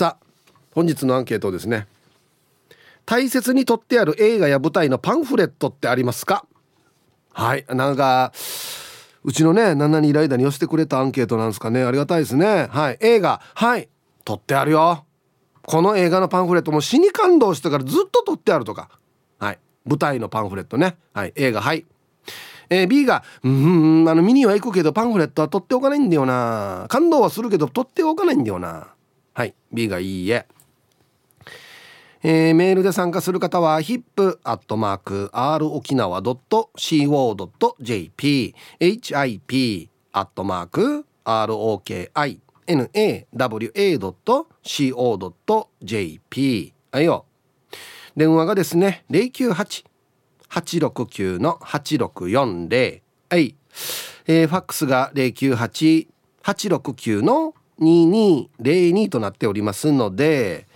さあ本日のアンケートですね。大切に取ってある映画や舞台のパンフレットってありますか。はい、なんかうちのね7人ライダーに寄せてくれたアンケートなんですかね。ありがたいですね。はい、映画はい撮ってあるよ、この映画のパンフレットも死に感動してからずっと撮ってあるとか、はい、舞台のパンフレットね、はい、映画はい、B が見には行くけどパンフレットは撮っておかないんだよな、感動はするけど撮っておかないんだよな、はい、B がいいえ。メールで参加する方は hip@rokinawa.co.jp hip@rokinawa.co.jp はいよ。電話がですね 098-869-8640 はい、ファックスが 098-869-2202 となっておりますので、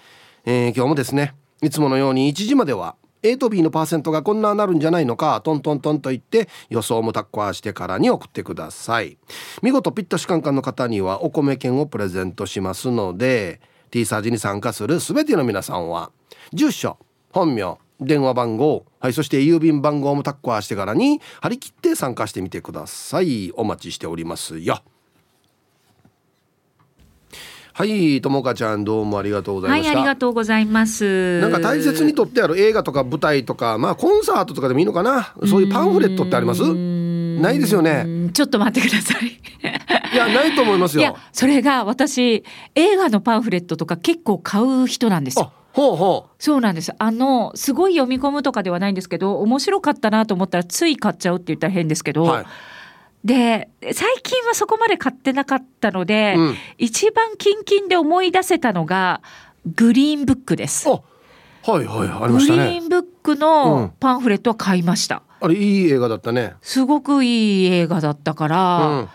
今日もですねいつものように1時までは A と B のパーセントがこんななるんじゃないのかトントントンと言って予想もタッコアしてからに送ってください。見事ピッタシカンカンの方にはお米券をプレゼントしますので、 T サージに参加するすべての皆さんは住所、本名、電話番号、はい、そして郵便番号もタッコアしてからに張り切って参加してみてください。お待ちしておりますよ。はい、ともかちゃんどうもありがとうございました。はい、ありがとうございます。なんか大切に撮ってある映画とか舞台とか、まあコンサートとかでもいいのかな、そういうパンフレットってあります？ないですよね。ちょっと待ってくださいいやないと思いますよ。いやそれが私映画のパンフレットとか結構買う人なんですよ。ほうほう、そうなんです。すごい読み込むとかではないんですけど、面白かったなと思ったらつい買っちゃうって言ったら変ですけど、はい、で最近はそこまで買ってなかったので、うん、一番キンキンで思い出せたのがグリーンブックです。はいはい、ありましたね。グリーンブックのパンフレットは買いました、うん、あれいい映画だったね。すごくいい映画だったから、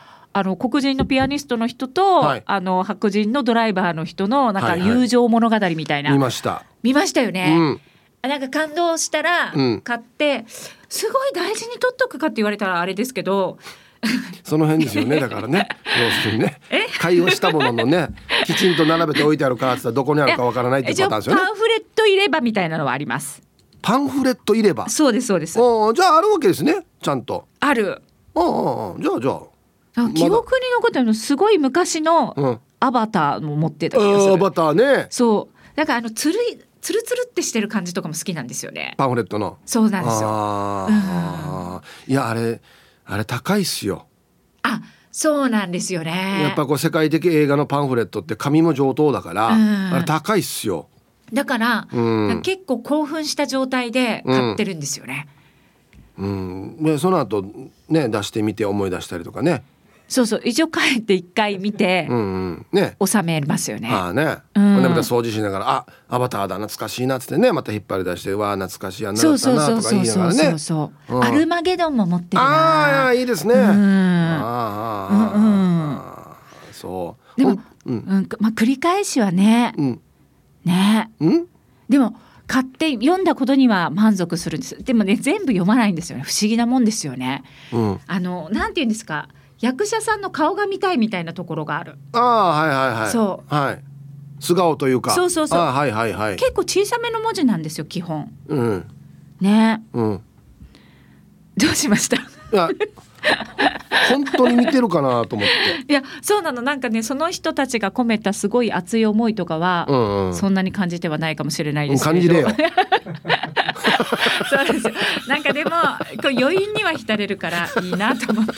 うん、黒人のピアニストの人と、はい、白人のドライバーの人のなんか友情物語みたいな、はいはい、見ましたよね、うん、なんか感動したら買って、うん、すごい大事に取っとくかって言われたらあれですけどその辺ですよね。だからね、要するにね、買いをしたもののね、きちんと並べて置いてあるかって言ったらどこにあるかわからないってパターンですよね。パンフレット入れ歯みたいなのはあります。パンフレット入れ歯、そうですそうです。お、じゃああるわけですね、ちゃんとある。じゃあ記憶に残ってるのすごい昔のアバターも持ってた気がする、うん、アバターね。そうだからツルツルってしてる感じとかも好きなんですよね、パンフレットの。そうなんですよ。いやあれ高いっすよ。あ、そうなんですよね。やっぱこう世界的映画のパンフレットって紙も上等だから、あれ高いっすよ。だから、結構興奮した状態で買ってるんですよね、でその後、ね、出してみて思い出したりとかね。そうそう、一応帰って一回見てね、収めますよね。ああね、また掃除しながら、あ、アバターだ懐かしいなっつってね、また引っ張り出して、わあ懐かしいやなとか言いながらね。そう、アルマゲドンも持ってるな。あ、いいですね。そう。でも、まあ繰り返しはね、ね、でも買って読んだことには満足するんです。でもね、全部読まないんですよね。不思議なもんですよね。なんていうんですか。役者さんの顔が見たいみたいなところがある。ああ、はいはいはい。そう、はい、素顔というか。そうそうそう。あ、はいはいはい。結構小さめの文字なんですよ基本。うん。ね。うん。どうしました。本当に見てるかなと思って。いやそうなの、なんかね、その人たちが込めたすごい熱い思いとかは、そんなに感じてはないかもしれないですけど。感じれよ。そうですよ。なんかでもこう余韻には浸れるからいいなと思って。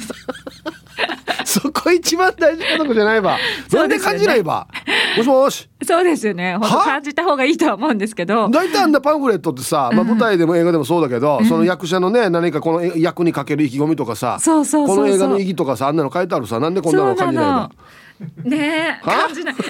そこ一番大事なとこじゃないば、なんで感じないば、もしもし。そうですよね、本当感じた方がいいとは思うんですけど、大体あんなパンフレットってさ、まあ、舞台でも映画でもそうだけど、その役者のね、何かこの役にかける意気込みとかさ、この映画の意義とかさ、あんなの書いてあるさ、なんでこんなの感じないばねえ、感じない。いや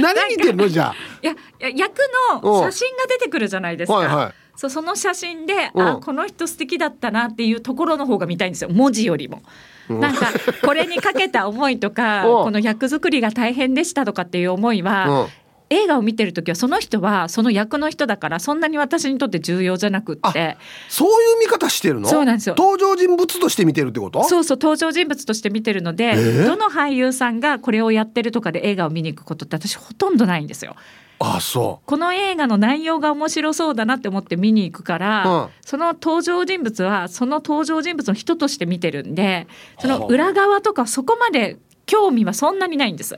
何見てんのじゃあ。いや役の写真が出てくるじゃないですか、はいはい、その写真で、あ、この人素敵だったなっていうところの方が見たいんですよ、文字よりも。なんかこれにかけた思いとかこの役作りが大変でしたとかっていう思いは映画を見てるときはその人はその役の人だからそんなに私にとって重要じゃなくって。そういう見方してるの？そうなんですよ。登場人物として見てるってこと？そうそう、登場人物として見てるので、どの俳優さんがこれをやってるとかで映画を見に行くことって私ほとんどないんですよ。あ、そう。この映画の内容が面白そうだなって思って見に行くから、うん、その登場人物はその登場人物の人として見てるんで、その裏側とかそこまで興味はそんなにないんです。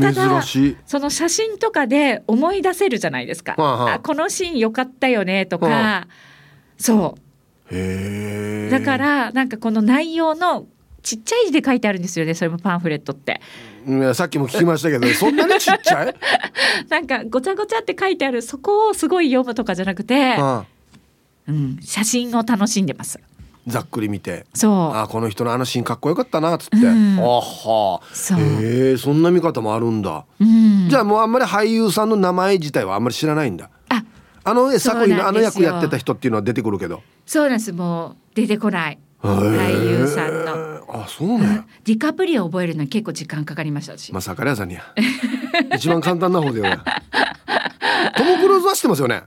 ただ珍しい。その写真とかで思い出せるじゃないですか、はあはあ、あ、このシーン良かったよねとか、はあ、そう。へえ。だからなんかこの内容のちっちゃい字で書いてあるんですよね。それもパンフレットって。さっきも聞きましたけどそんなにちっちゃいなんかごちゃごちゃって書いてあるそこをすごい読むとかじゃなくて、はあ、うん、写真を楽しんでます。ざっくり見て、そう、あ、この人のあのシーンかっこよかったなっつって、うん、あはそう、そんな見方もあるんだ、うん、じゃあもうあんまり俳優さんの名前自体はあんまり知らないんだ。あの作品のあの役やってた人っていうのは出てくるけど。そうなんです、もう出てこない、俳優さんの。あ、そうね、うん、ディカプリを覚えるのに結構時間かかりましたし。まあ坂屋さんには一番簡単な方でよトム・クルーズは知ってますよね。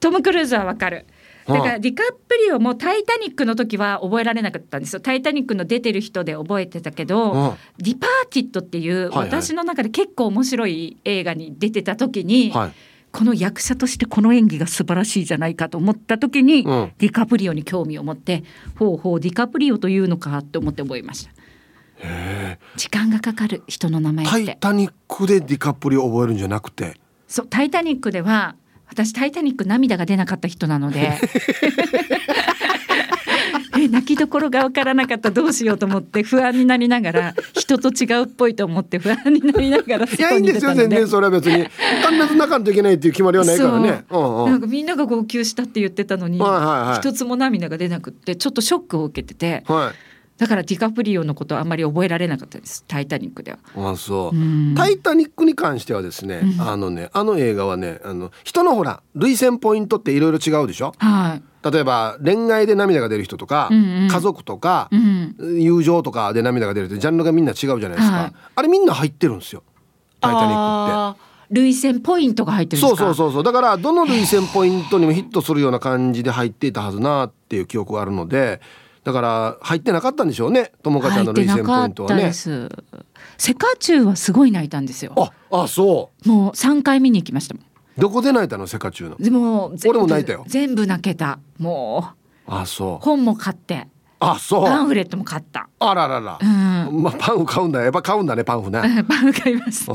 トム・クルーズはわかる。だからディカプリオもタイタニックの時は覚えられなかったんですよ。タイタニックの出てる人で覚えてたけど、うん、ディパーティッドっていう私の中で結構面白い映画に出てた時に、はいはい、この役者としてこの演技が素晴らしいじゃないかと思った時に、うん、ディカプリオに興味を持って、ほうほうディカプリオというのかと思って覚えました。へえ。時間がかかる、人の名前って。タイタニックでディカプリオを覚えるんじゃなくて。そう、タイタニックでは私タイタニック涙が出なかった人なので泣きどころが分からなかった、どうしようと思って不安になりながら、人と違うっぽいと思って不安になりながら、いや、いいんですよ全然、それは別に必ず泣かんといけないっていう決まりはないからね。うんうん、なんかみんなが号泣したって言ってたのに、はいはいはい、一つも涙が出なくってちょっとショックを受けてて、はい、だからディカプリオのことはあんまり覚えられなかったですタイタニックでは。あ、そう、うん、タイタニックに関してはですね、うん、あの映画はね、人のほら涙腺ポイントっていろいろ違うでしょ、はい、例えば恋愛で涙が出る人とか、うんうん、家族とか、うんうん、友情とかで涙が出るってジャンルがみんな違うじゃないですか、はい、あれみんな入ってるんですよタイタニックって。涙腺ポイントが入ってるんですか。そうそうそうそう、だからどの涙腺ポイントにもヒットするような感じで入っていたはずなっていう記憶があるので、だから入ってなかったんでしょうね、ともかちゃんの涙腺ポイントはね。入ってなかったです。セカチュウはすごい泣いたんですよ。あ、そう。もう3回見に行きましたもん。どこで泣いたのセカチュウの。でも俺も泣いたよ。全部泣けた。もう。あ、そう。本も買って。あ、そう。パンフレットも買った。あららら。うん。まあ、パンフ買うんだ。やっぱ買うんだねパンフね。パンフ買います。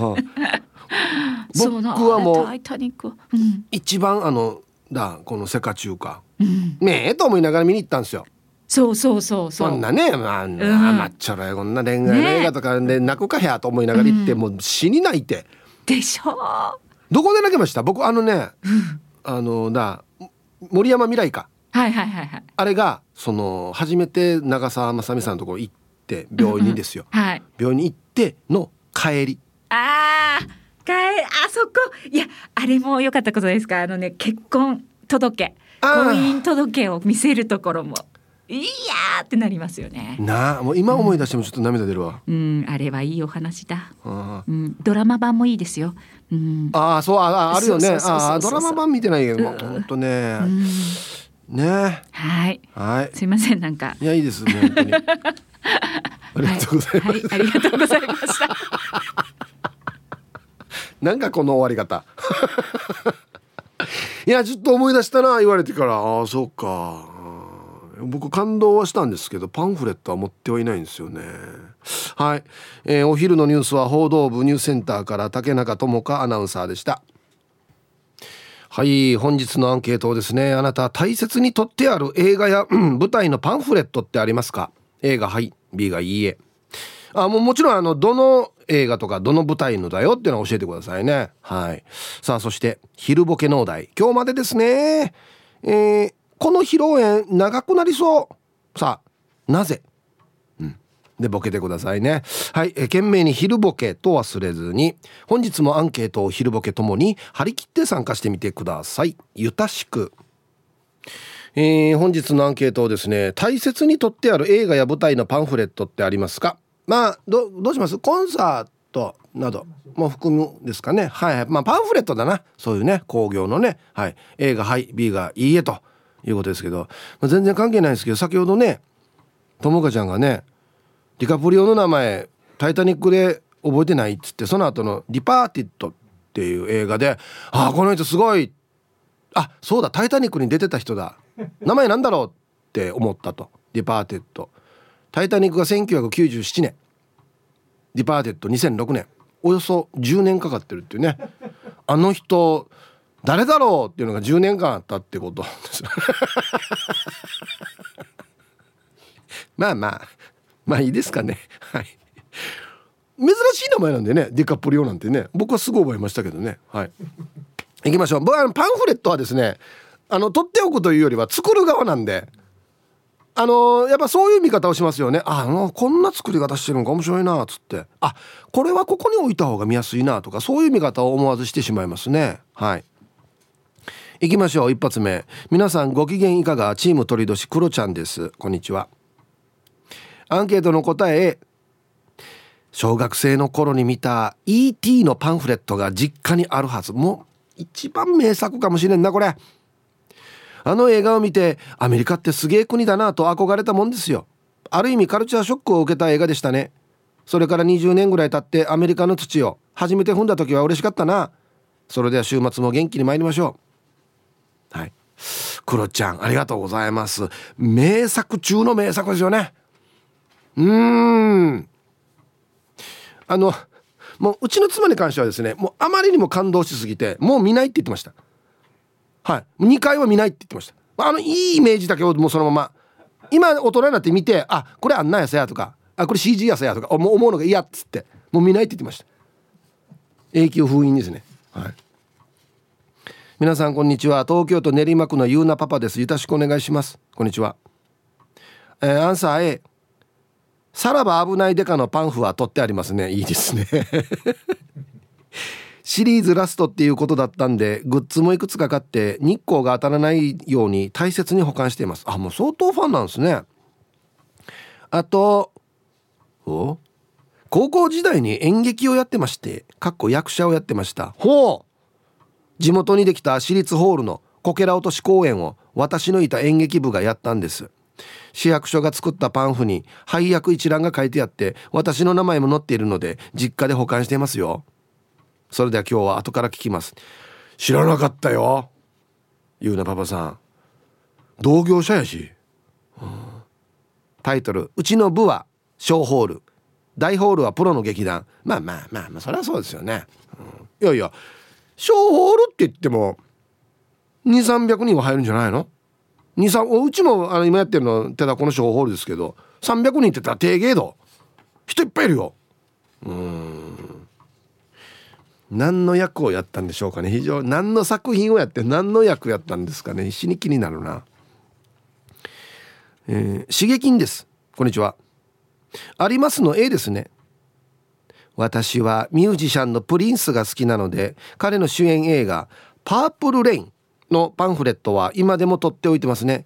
うん、僕はもうタイタニック、うん、一番このセカチュウか。うん、ねえと思いながら見に行ったんですよ。そうそうそうそう、そんなね、まっちょろいこんな恋愛の映画とかで泣くかやと思いながら行って、ね、もう死に泣いてでしょ。どこで泣けました？僕森山未来か、はいはいはいはい、あれがその初めて長澤まさみさんのところ行って病院にですよ、うんうん、はい、病院に行っての帰り、あそこ、いやあれも良かったことですか、結婚届、婚姻届を見せるところもいやーってなりますよね。なあ、もう今思い出してもちょっと涙出るわ、うんうん、あれはいいお話だ、うん、ドラマ版もいいですよ、うん、あ、そう、あるよね。ドラマ版見てないけど、本当ね、うん、ね、はい、はい、すいません、なんか、いや、いいですね本当にありがとうございます、はいはい、ありがとうございましたなんかこの終わり方いや、ちょっと思い出したな、言われてから、あ、そうか、僕感動はしたんですけどパンフレットは持ってはいないんですよね。はい、お昼のニュースは報道部ニュースセンターから竹中智香アナウンサーでした。はい、本日のアンケートをですね、あなた大切に取ってある映画や舞台のパンフレットってありますか？ A がはい、 B がいいえ。もちろんどの映画とかどの舞台のだよっていうのを教えてくださいね。はい、さあ、そして昼ボケのお題、今日までですね。この披露宴長くなりそう、さあなぜ、うん、でボケてくださいね。はい、懸命に昼ボケと忘れずに、本日もアンケートを昼ボケともに張り切って参加してみてください。ゆたしく、本日のアンケートをですね、大切に取ってある映画や舞台のパンフレットってありますか。まあ どうします？コンサートなども含むですかね。はい、まあ、パンフレットだな、そういうね工業のね、はい、A がはい B がいいえということですけど、まあ、全然関係ないんですけど、先ほどねともかちゃんがねディカプリオの名前タイタニックで覚えてないっつって、その後のディパーティッドっていう映画で、ああこの人すごい、あそうだタイタニックに出てた人だ、名前なんだろうって思ったと。ディパーテッド、タイタニックが1997年、ディパーテッド2006年、およそ10年かかってるっていうね。あの人誰だろうっていうのが10年間あったってことですまあまあまあいいですかね、はい、珍しい名前なんでね、ディカプリオなんてね、僕はすぐ覚えましたけどね。はい行きましょう。パンフレットはですね、取っておくというよりは作る側なんで、やっぱそういう見方をしますよね。こんな作り方してるのか面白いなっつって、あこれはここに置いた方が見やすいなとか、そういう見方を思わずしてしまいますね。はい行きましょう。一発目、皆さんご機嫌いかが、チーム鳥年クロちゃんです。こんにちは。アンケートの答え、小学生の頃に見た E.T. のパンフレットが実家にあるはず。もう一番名作かもしれんなこれ。あの映画を見てアメリカってすげえ国だなと憧れたもんですよ。ある意味カルチャーショックを受けた映画でしたね。それから20年ぐらい経ってアメリカの土を初めて踏んだ時は嬉しかったな。それでは週末も元気に参りましょう。はい、クロちゃんありがとうございます。名作中の名作ですよね。もううちの妻に関してはですね、もうあまりにも感動しすぎてもう見ないって言ってました。はい、2回は見ないって言ってました。いいイメージだけをもうそのまま今大人になって見て、あこれあんなやさやとか、あこれ CG やさやとかもう思うのが嫌っつってもう見ないって言ってました。永久封印ですね。はい、皆さんこんにちは。東京都練馬区のゆうなパパです。よろしくお願いします。こんにちは。アンサー A、 さらば危ないデカのパンフは取ってありますね。いいですねシリーズラストっていうことだったんで、グッズもいくつか買って日光が当たらないように大切に保管しています。あもう相当ファンなんですね。あとお高校時代に演劇をやってまして、かっこ役者をやってました。ほう、地元にできた私立ホールのこけら落とし公演を私のいた演劇部がやったんです。市役所が作ったパンフに配役一覧が書いてあって、私の名前も載っているので実家で保管していますよ。それでは今日は後から聞きます。知らなかったよゆうなパパさん、同業者やし、タイトル、うちの部は小ホール、大ホールはプロの劇団。まあまあまあまあそりゃそうですよね。いやいや小ホールって言っても 2,300 人は入るんじゃないの。うちも今やってるの手だこの小ホールですけど、300人って言ったら低芸度、人いっぱいいるよ。何の役をやったんでしょうかね。非常に何の作品をやって何の役やったんですかね。必死に気になるな。しげきんです。こんにちは。ありますの A ですね。私はミュージシャンのプリンスが好きなので、彼の主演映画パープルレインのパンフレットは今でも取っておいてますね。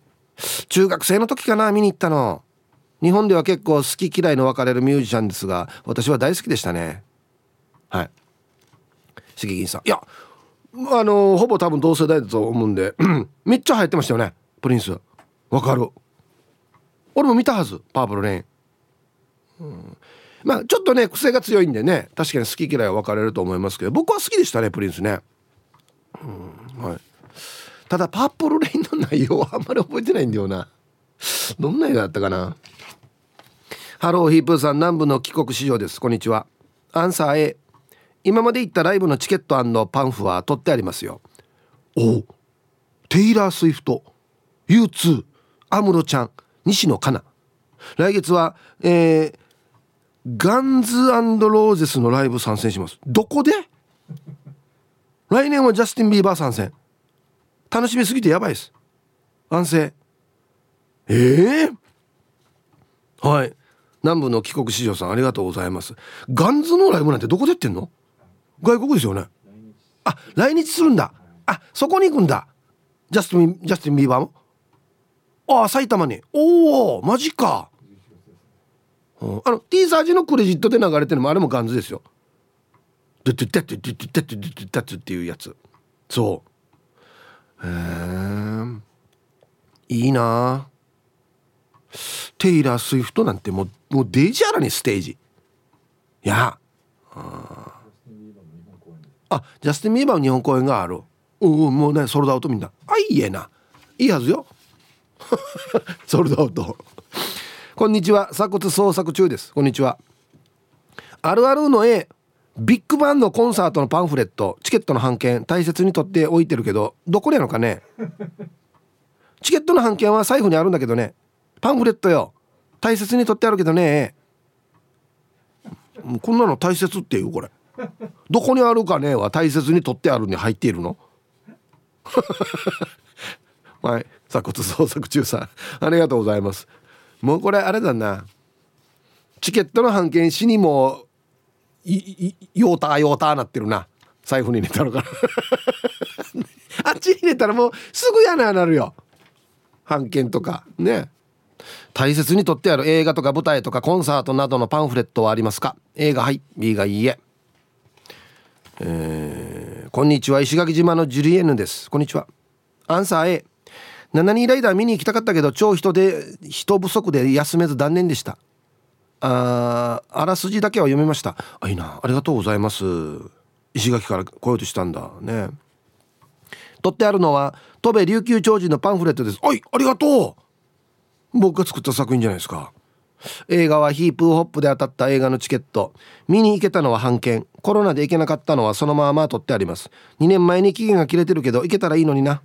中学生の時かな、見に行ったの。日本では結構好き嫌いの分かれるミュージシャンですが、私は大好きでしたね。はい、しぎぎんさん、いやほぼ多分同世代だと思うんでめっちゃ流行ってましたよねプリンス。わかる、俺も見たはずパープルレイン。まあちょっとね癖が強いんでね、確かに好き嫌いは分かれると思いますけど、僕は好きでしたねプリンスね。はい、ただパープルレインの内容はあんまり覚えてないんだよな。どんな映画だったかな。ハローヒープーさん、南部の帰国子女です。こんにちは。アンサー A、今まで行ったライブのチケット&パンフは取ってありますよ。おう、テイラー・スウィフト、 U2、 アムロちゃん、西野カナ。来月は、ガンズ&ローゼスのライブ参戦します。どこで来年はジャスティン・ビーバー参戦。楽しみすぎてやばいです。安静。はい、南部の帰国子女さんありがとうございます。ガンズのライブなんてどこでやってんの。外国ですよね。あ、来日するんだ。あ、そこに行くんだ。ジャスティンビーバーも。あ、埼玉に。おー、マジか。ティーサージのクレジットで流れてるのもあれもガンズですよ。ドゥドゥドゥドゥドゥドゥドゥドゥドゥっていうやつ。そう。へえ。いいな。テイラー・スウィフトなんてもうデジャラにステージ。いや。あ、ジャスティン・ビーバーの日本公演がある。もうねソールドアウトみんな。あ、いいえな。いいはずよ。ソールドアウト。こんにちは。鎖骨捜索中です。こんにちは。あるあるの A、ビッグバンのコンサートのパンフレット、チケットの半券大切に取って置いてるけど、どこにあるのかね。チケットの半券は財布にあるんだけどね。パンフレットよ、大切に取ってあるけどね。こんなの大切っていうこれ。どこにあるかねは大切に取ってあるに入っているの。はい、鎖骨捜索中さん、ありがとうございます。もうこれあれだな、チケットの半券紙にもヨーターヨーターなってるな。財布に入れたのかな。あっちに入れたらもうすぐやななるよ、半券とかね。大切に取ってある映画とか舞台とかコンサートなどのパンフレットはありますか。 A がはい、 B がいいえ。こんにちは、石垣島のジュリエヌです。こんにちは。アンサー A、72ライダー見に行きたかったけど超人不足で休めず断念でした。あらすじだけは読みました。あ、いいな、ありがとうございます。石垣から来ようとしたんだね。取ってあるのは戸部琉球長寿のパンフレットです。はい、ありがとう。僕が作った作品じゃないですか。映画はヒープーホップで当たった映画のチケット、見に行けたのは半券、コロナで行けなかったのはそのまま取ってあります。2年前に期限が切れてるけど行けたらいいのにな。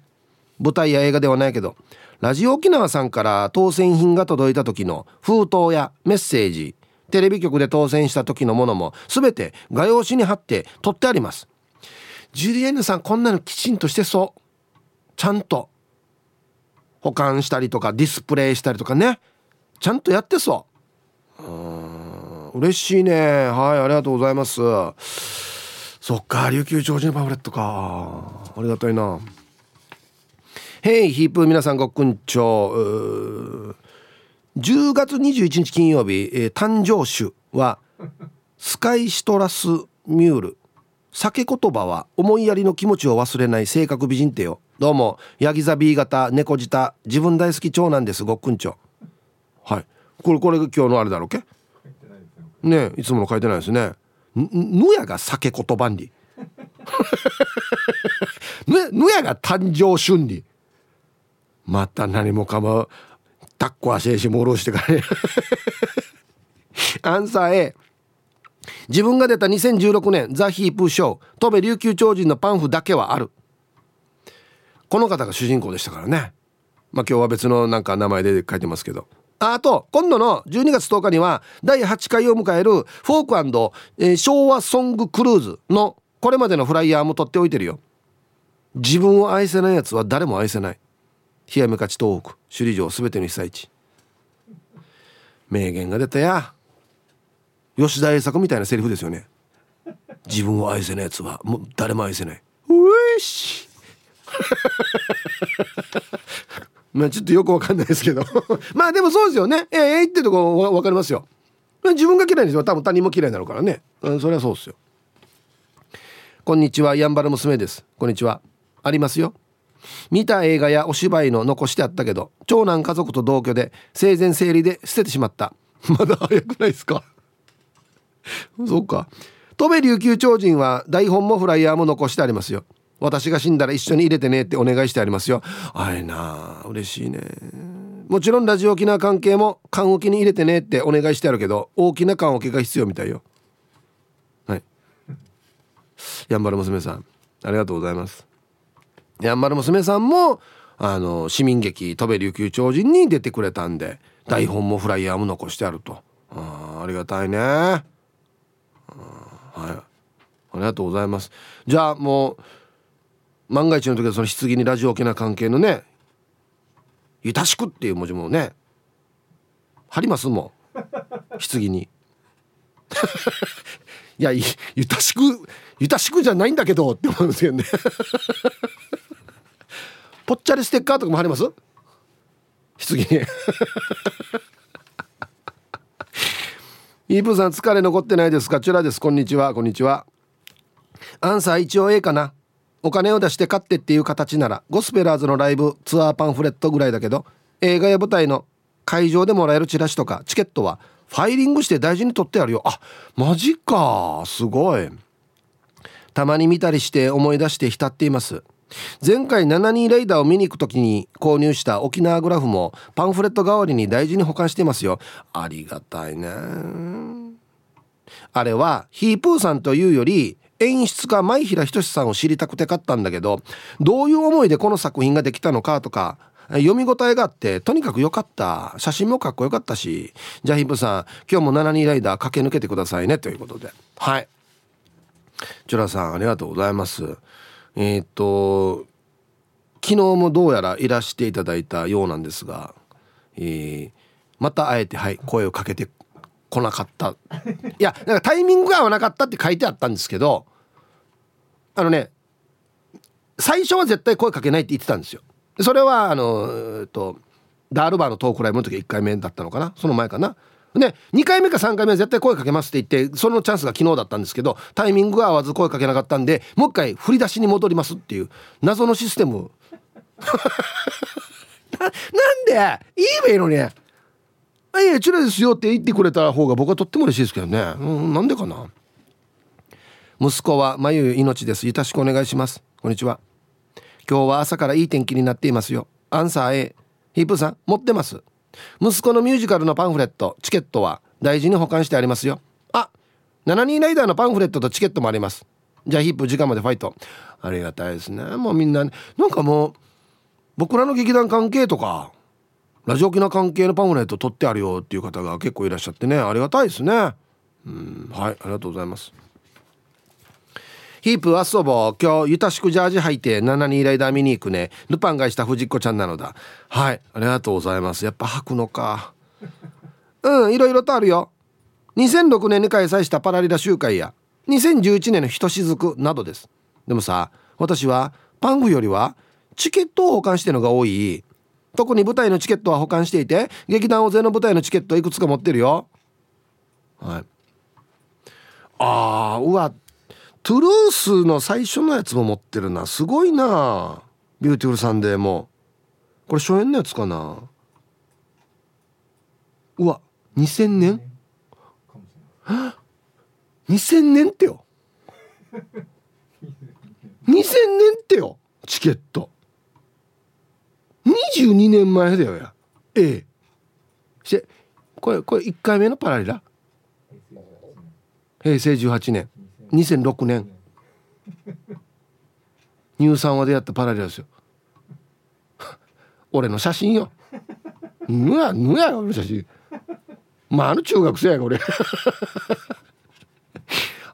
舞台や映画ではないけど、ラジオ沖縄さんから当選品が届いた時の封筒やメッセージ、テレビ局で当選した時のものも全て画用紙に貼って取ってあります。ジュリエヌさん、こんなのきちんとしてそう。ちゃんと保管したりとかディスプレイしたりとかね、ちゃんとやってそう。嬉しいね。はい、ありがとうございます。そっか、琉球長寿のパンフレットか、ありがたいな。ヘイヒープー、皆さんごっくんちょう。10月21日金曜日、誕生酒はスカイシトラスミュール、酒言葉は思いやりの気持ちを忘れない性格美人ってよ。どうも、ヤギ座 B 型猫舌自分大好き長男です、ごっくんちょ。はい、これが今日のあれだろうけね。いつもの書いてないですね。ぬやが酒言葉にぬやが誕生春にまた何もかもタッコは精神もろしてからね。アンサー A、自分が出た2016年ザ・ヒープーショー、戸部琉球超人のパンフだけはある。この方が主人公でしたからね。まあ今日は別のなんか名前で書いてますけど。あと今度の12月10日には第8回を迎えるフォーク&、昭和ソングクルーズのこれまでのフライヤーも取っておいてるよ。自分を愛せないやつは誰も愛せない、冷やめかち東北首里城すべての被災地。名言が出たや、吉田栄作みたいなセリフですよね。自分を愛せないやつはもう誰も愛せない。うえし。まあちょっとよくわかんないですけどまあでもそうですよね。ええってとこわかりますよ。自分が嫌いですよ、多分他人も嫌いになるからね、それはそうですよ。こんにちは、やんばる娘です。こんにちは。ありますよ、見た映画やお芝居の残してあったけど長男家族と同居で生前整理で捨ててしまった。まだ早くないですか。そうか、戸部琉球超人は台本もフライヤーも残してありますよ。私が死んだら一緒に入れてねってお願いしてありますよ。あれな、嬉しいね。もちろんラジオ沖縄関係も缶置きに入れてねってお願いしてあるけど、大きな缶置きが必要みたいよ。はい。やんばる娘さん、ありがとうございます。やんばる娘さんも市民劇戸部琉球超人に出てくれたんで、台本もフライヤーも残してあると。 ありがたいね。はい、ありがとうございます。じゃあもう万が一の時はその棺にラジオ沖縄関係のね、ゆたしくっていう文字もね貼りますもん、棺に。いや、ゆたしくじゃないんだけどって思うんですよね。ぽっちゃりステッカーとかも貼ります、棺に。イープンさん、疲れ残ってないですか。チュラです。こんにちは。こんにちは。アンサー一応 A かな。お金を出して買ってっていう形ならゴスペラーズのライブツアーパンフレットぐらいだけど、映画や舞台の会場でもらえるチラシとかチケットはファイリングして大事に取ってあるよ。あ、マジか、すごい。たまに見たりして思い出して浸っています。前回72レイダーを見に行くときに購入した沖縄グラフもパンフレット代わりに大事に保管していますよ。ありがたいね。あれはヒープーさんというより演出家前平仁さんを知りたくて買ったんだけど、どういう思いでこの作品ができたのかとか読み応えがあって、とにかく良かった。写真もかっこよかったし、じゃあヒープーさん今日も72レイダー駆け抜けてくださいねということで、はい、チュラさんありがとうございます。昨日もどうやらいらしていただいたようなんですが、またあえて、はい、声をかけてこなかった。いや、なんかタイミングが合わなかったって書いてあったんですけど、あのね、最初は絶対声かけないって言ってたんですよ。それはダールバーのトークライブの時1回目だったのかな、その前かな。で2回目か3回目は絶対声かけますって言って、そのチャンスが昨日だったんですけど、タイミングが合わず声かけなかったんで、もう一回振り出しに戻りますっていう謎のシステム。なんでいいべいのに、ね、いやチュラですよって言ってくれた方が僕はとっても嬉しいですけどね。なんでかな。息子はまゆゆ命です。よろしくお願いします。こんにちは。今日は朝からいい天気になっていますよ。アンサー A。 ヒープーさん持ってます。息子のミュージカルのパンフレット、チケットは大事に保管してありますよ。あ、72ライダーのパンフレットとチケットもあります。じゃあヒップ時間までファイト。ありがたいですね。もうみんな、なんかもう僕らの劇団関係とかラジオ機能関係のパンフレット取ってあるよっていう方が結構いらっしゃってね、ありがたいですね。はい、ありがとうございます。ヒープー遊ぼう。今日ゆたしくジャージ履いて72ライダー見に行くね。ルパンがした藤子ちゃんなのだ。はい、ありがとうございます。やっぱ履くのか。いろいろとあるよ。2006年に開催したパラリラ集会や2011年のひとしずくなどです。でもさ、私はパンフよりはチケットを保管してるのが多い。特に舞台のチケットは保管していて、劇団大勢の舞台のチケットいくつか持ってるよ。はい。うわ、トゥルースの最初のやつも持ってるな。すごいな。ビューティフルサンデーもこれ初演のやつかな。うわ、2000年、2000年ってよ、2000年ってよ。チケット22年前だよ。や、してこれ1回目のパラリラ平成18年2006年入山話でやったパラリラですよ。俺の写真よ。ぬや俺の写真。まあ中学生やが俺。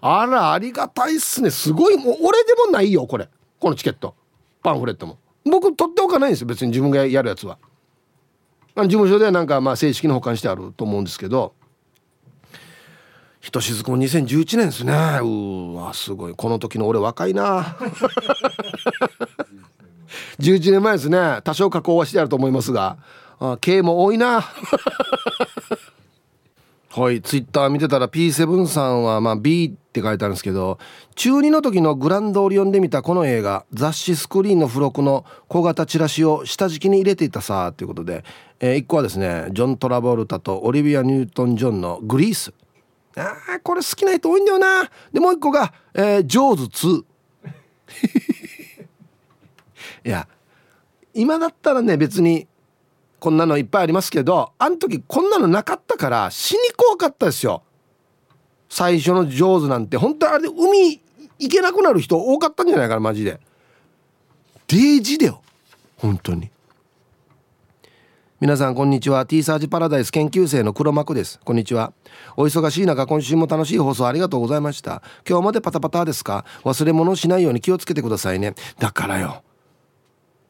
あら、ありがたいっすね。すごい。もう俺でもないよこれ。このチケットパンフレットも僕取っておかないんですよ。別に自分がやるやつは事務所ではなんかまあ正式に保管してあると思うんですけど、ひとしずくも2011年ですね。うわ、すごい。この時の俺若いな。11年前ですね。多少加工はしてあると思いますが、K も多いな。はい、ツイッター見てたら P7 さんはまあ B って書いてあるんですけど、中2の時のグランドオリオンで見たこの映画、雑誌スクリーンの付録の小型チラシを下敷きに入れていたさということで、1個はですね、ジョン・トラボルタとオリビア・ニュートン・ジョンのグリース。これ好きな人多いんだよな。でもう一個が、ジョーズ2。 いや、今だったらね、別にこんなのいっぱいありますけど、あの時こんなのなかったから死に怖かったですよ。最初のジョーズなんて本当あれで海行けなくなる人多かったんじゃないかな、マジで。デージだよ本当に。皆さんこんにちは。 T サージパラダイス研究生の黒幕です。こんにちは。お忙しい中今週も楽しい放送ありがとうございました。今日までパタパタですか。忘れ物をしないように気をつけてくださいね。だからよ、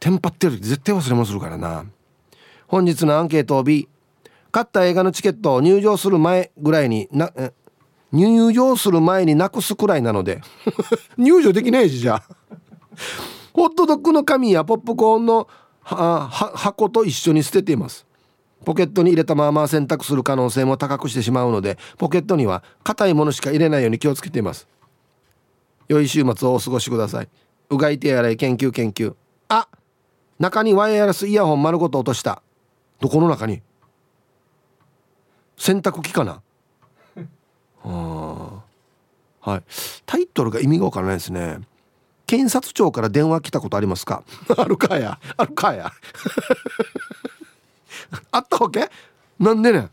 テンパってる時絶対忘れ物するからな。本日のアンケートを B。 買った映画のチケットを入場する前になくすくらいなので。入場できないし。じゃあホットドッグの紙やポップコーンの箱と一緒に捨てています。ポケットに入れたまま洗濯する可能性も高くしてしまうので、ポケットには硬いものしか入れないように気をつけています。良い週末をお過ごしください。うがい手洗い研究。あ、中にワイヤレスイヤホン丸ごと落とした。どこの中に？洗濯機かな。あ、はい、タイトルが意味がわからないですね。検察庁から電話来たことありますか？あるかやあったわけなんでね。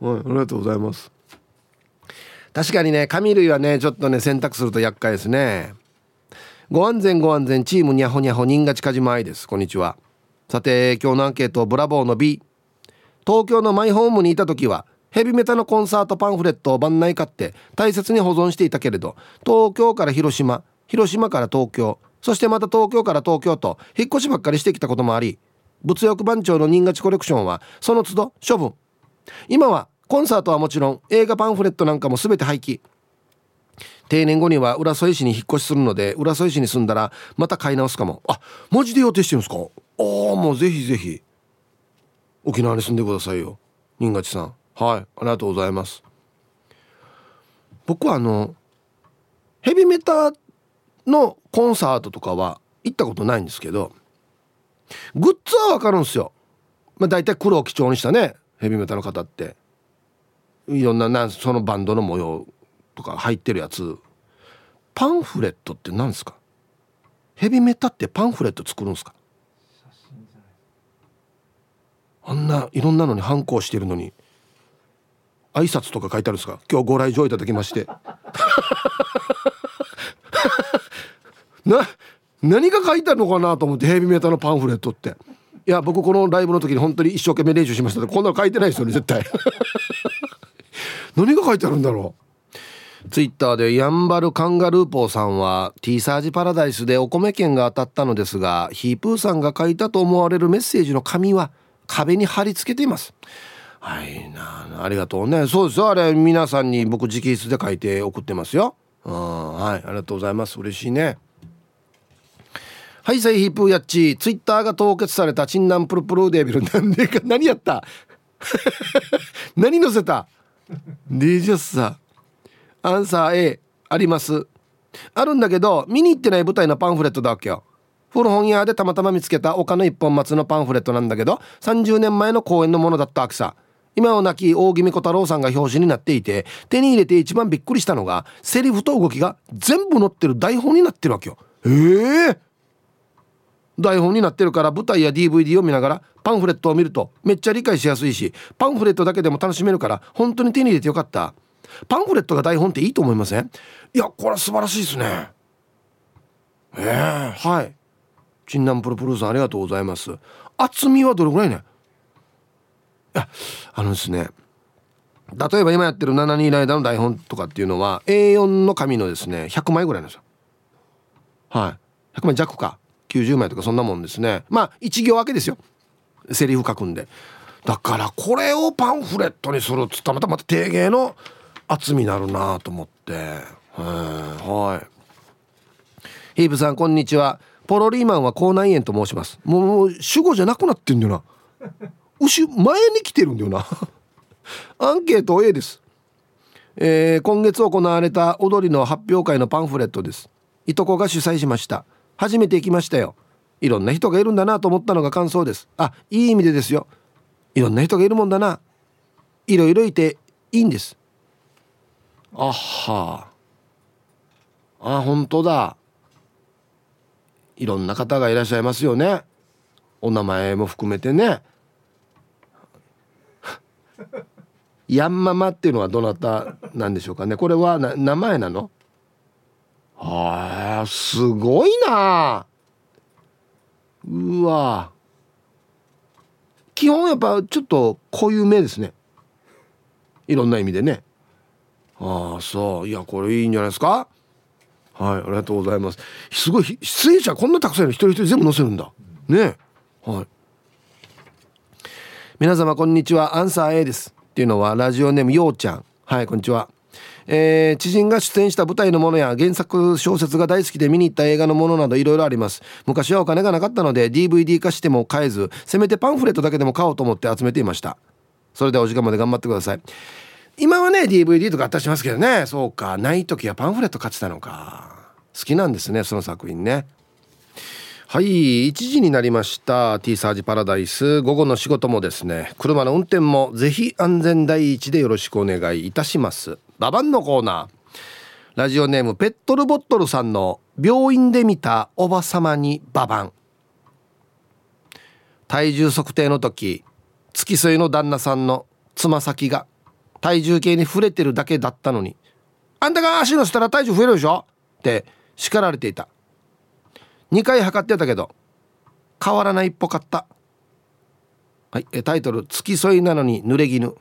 はい、ありがとうございます。確かにね、紙類はねちょっとね選択すると厄介ですね。ご安全チームにゃほにゃほ人が近島愛です。こんにちは。さて、今日のアンケート、ブラボーの B。 東京のマイホームにいた時はヘビメタのコンサートパンフレットを番内買って大切に保存していたけれど、東京から広島から東京、そしてまた東京から東京と引っ越しばっかりしてきたこともあり、物欲番長の人勝ちコレクションはその都度処分。今はコンサートはもちろん映画パンフレットなんかも全て廃棄。定年後には浦添市に引っ越しするので、浦添市に住んだらまた買い直すかも。あ、マジで予定してるんですか？もうぜひぜひ沖縄に住んでくださいよ、人勝ちさん。はい、ありがとうございます。僕はヘビメタのコンサートとかは行ったことないんですけど、グッズは分かるんですよ。だいたい黒を基調にしたね、ヘビメタの方っていろんなそのバンドの模様とか入ってるやつ。パンフレットって何ですか？ヘビメタってパンフレット作るんですか？あんないろんなのに反抗してるのに挨拶とか書いてあるんですか？今日ご来場いただきまして何が書いてあるのかなと思って、ヘビメタのパンフレットって。いや、僕このライブの時に本当に一生懸命練習しましたって、こんなの書いてないですよね絶対何が書いてあるんだろう。ツイッターでヤンバルカンガルーポーさんは、 T サージパラダイスでお米券が当たったのですが、ヒープーさんが書いたと思われるメッセージの紙は壁に貼り付けています。はいな、ありがとうね。そうですよ、あれ皆さんに僕直筆で書いて送ってますよ。はい、ありがとうございます。嬉しいね。はい、サイヒープーやっちー、ツイッターが凍結されたチンナンプルプルーデビル、なんでか、何やった何載せた20さアンサー A あります。あるんだけど見に行ってない舞台のパンフレットだわけよ。古本屋でたまたま見つけた丘の一本松のパンフレットなんだけど、30年前の公演のものだったわけさ。今を亡き大宜味小太郎さんが表紙になっていて、手に入れて一番びっくりしたのがセリフと動きが全部載ってる台本になってるわけよ。台本になってるから、舞台や DVD を見ながらパンフレットを見るとめっちゃ理解しやすいし、パンフレットだけでも楽しめるから本当に手に入れてよかった。パンフレットが台本っていいと思いません？いや、これ素晴らしいですね。はい、チンナンプルプルさんありがとうございます。厚みはどれぐらいね？ですね、例えば今やってる72ライダーの台本とかっていうのは A4 の紙のですね100枚ぐらいなんですよ。はい、100枚弱か90枚とかそんなもんですね。1行分けですよ、セリフ書くんで。だからこれをパンフレットにするっつったらまた定芸の厚みになるなと思って。はい、ヒープさんこんにちは。ポロリーマンは口内炎と申します。もう主語じゃなくなってんだよな前に来てるんだよなアンケート A です、今月行われた踊りの発表会のパンフレットです。いとこが主催しました。初めて行きましたよ。いろんな人がいるんだなと思ったのが感想です。いい意味でですよ。いろんな人がいるもんだな。いろいろいていいんです。本当だ、いろんな方がいらっしゃいますよね。お名前も含めてねヤンママっていうのはどなたなんでしょうかね。これは名前なの？すごいな。うわ、基本やっぱちょっと固有名ですね、いろんな意味でね。そう、いやこれいいんじゃないですか。はい、ありがとうございます。すごい、出演者こんなたくさんいる、一人一人全部載せるんだね。はい、皆様こんにちは。アンサー A ですっていうのはラジオネームようちゃん。はい、こんにちは。知人が出演した舞台のものや原作小説が大好きで見に行った映画のものなどいろいろあります。昔はお金がなかったので DVD 化しても買えず、せめてパンフレットだけでも買おうと思って集めていました。それではお時間まで頑張ってください。今はね DVD とかあったりしますけどね。そうか、ない時はパンフレット買ってたのか。きなんですね、その作品ね。はい、1時になりました。 T サージパラダイス、午後の仕事もですね、車の運転もぜひ安全第一でよろしくお願いいたします。ババンのコーナー、ラジオネームペットルボットルさんの病院で見たおばさまにババン。体重測定の時、付き添いの旦那さんのつま先が体重計に触れてるだけだったのに、あんたが足乗せたら体重増えるでしょって叱られていた。2回測ってたけど変わらないっぽかった、はい、タイトル、付き添いなのに濡れ衣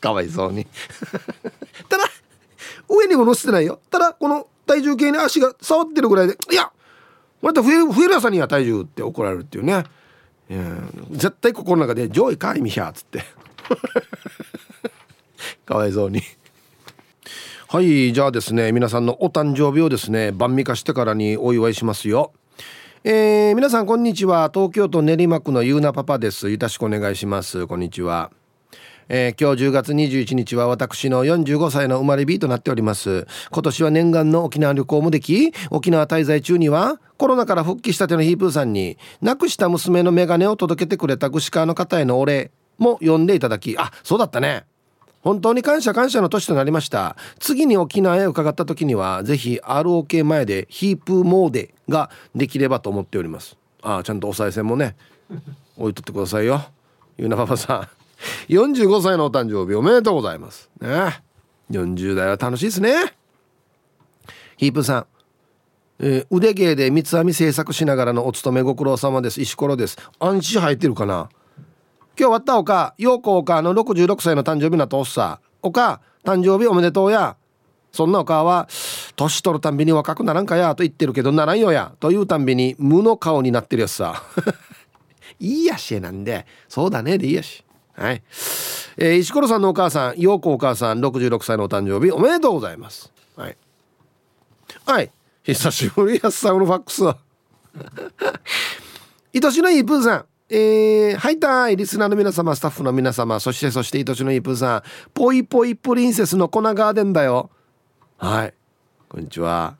かわいそうにただ上にも乗せてないよ、ただこの体重計に足が触ってるぐらいで、いやまた増える朝には体重って怒られるっていうね。いや絶対心の中で上位かいみひゃーつってかわいそうにはい、じゃあですね、皆さんのお誕生日をですね晩御飯してからにお祝いしますよ。皆さんこんにちは、東京都練馬区のゆうなパパです。よろしくお願いします。こんにちは。今日10月21日は私の45歳の生まれ日となっております。今年は念願の沖縄旅行もでき、沖縄滞在中にはコロナから復帰したてのヒープーさんに亡くした娘のメガネを届けてくれたぐしかわの方へのお礼も呼んでいただき、あ、そうだったね、本当に感謝の年となりました。次に沖縄へ伺った時にはぜひ ROK 前でヒープーモーデができればと思っております。あ、ちゃんとお賽銭もね置いとってくださいよ、ゆうなパパさん。45歳のお誕生日おめでとうございます、ね、40代は楽しいですね。ヒープさん、腕芸で三つ編み制作しながらのお勤めご苦労様です。石ころです。暗視入ってるかな。今日わったおか陽子おかの66歳の誕生日なとおっさ、おか誕生日おめでとうや。そんなおかは年取るたんびに若くならんかやと言ってるけど、ならんよやというたんびに無の顔になってるやつさいいやしなんで、そうだねでいいやし。はい、石ころさんのお母さん、陽子お母さん66歳のお誕生日おめでとうございます。はい、はい、久しぶりやっさんのファックス愛しのいいプーさん、はいたいリスナーの皆様、スタッフの皆様、そして愛しのいいプーさん、ぽいぽいプリンセスの粉ガーデンだよ。はい、こんにちは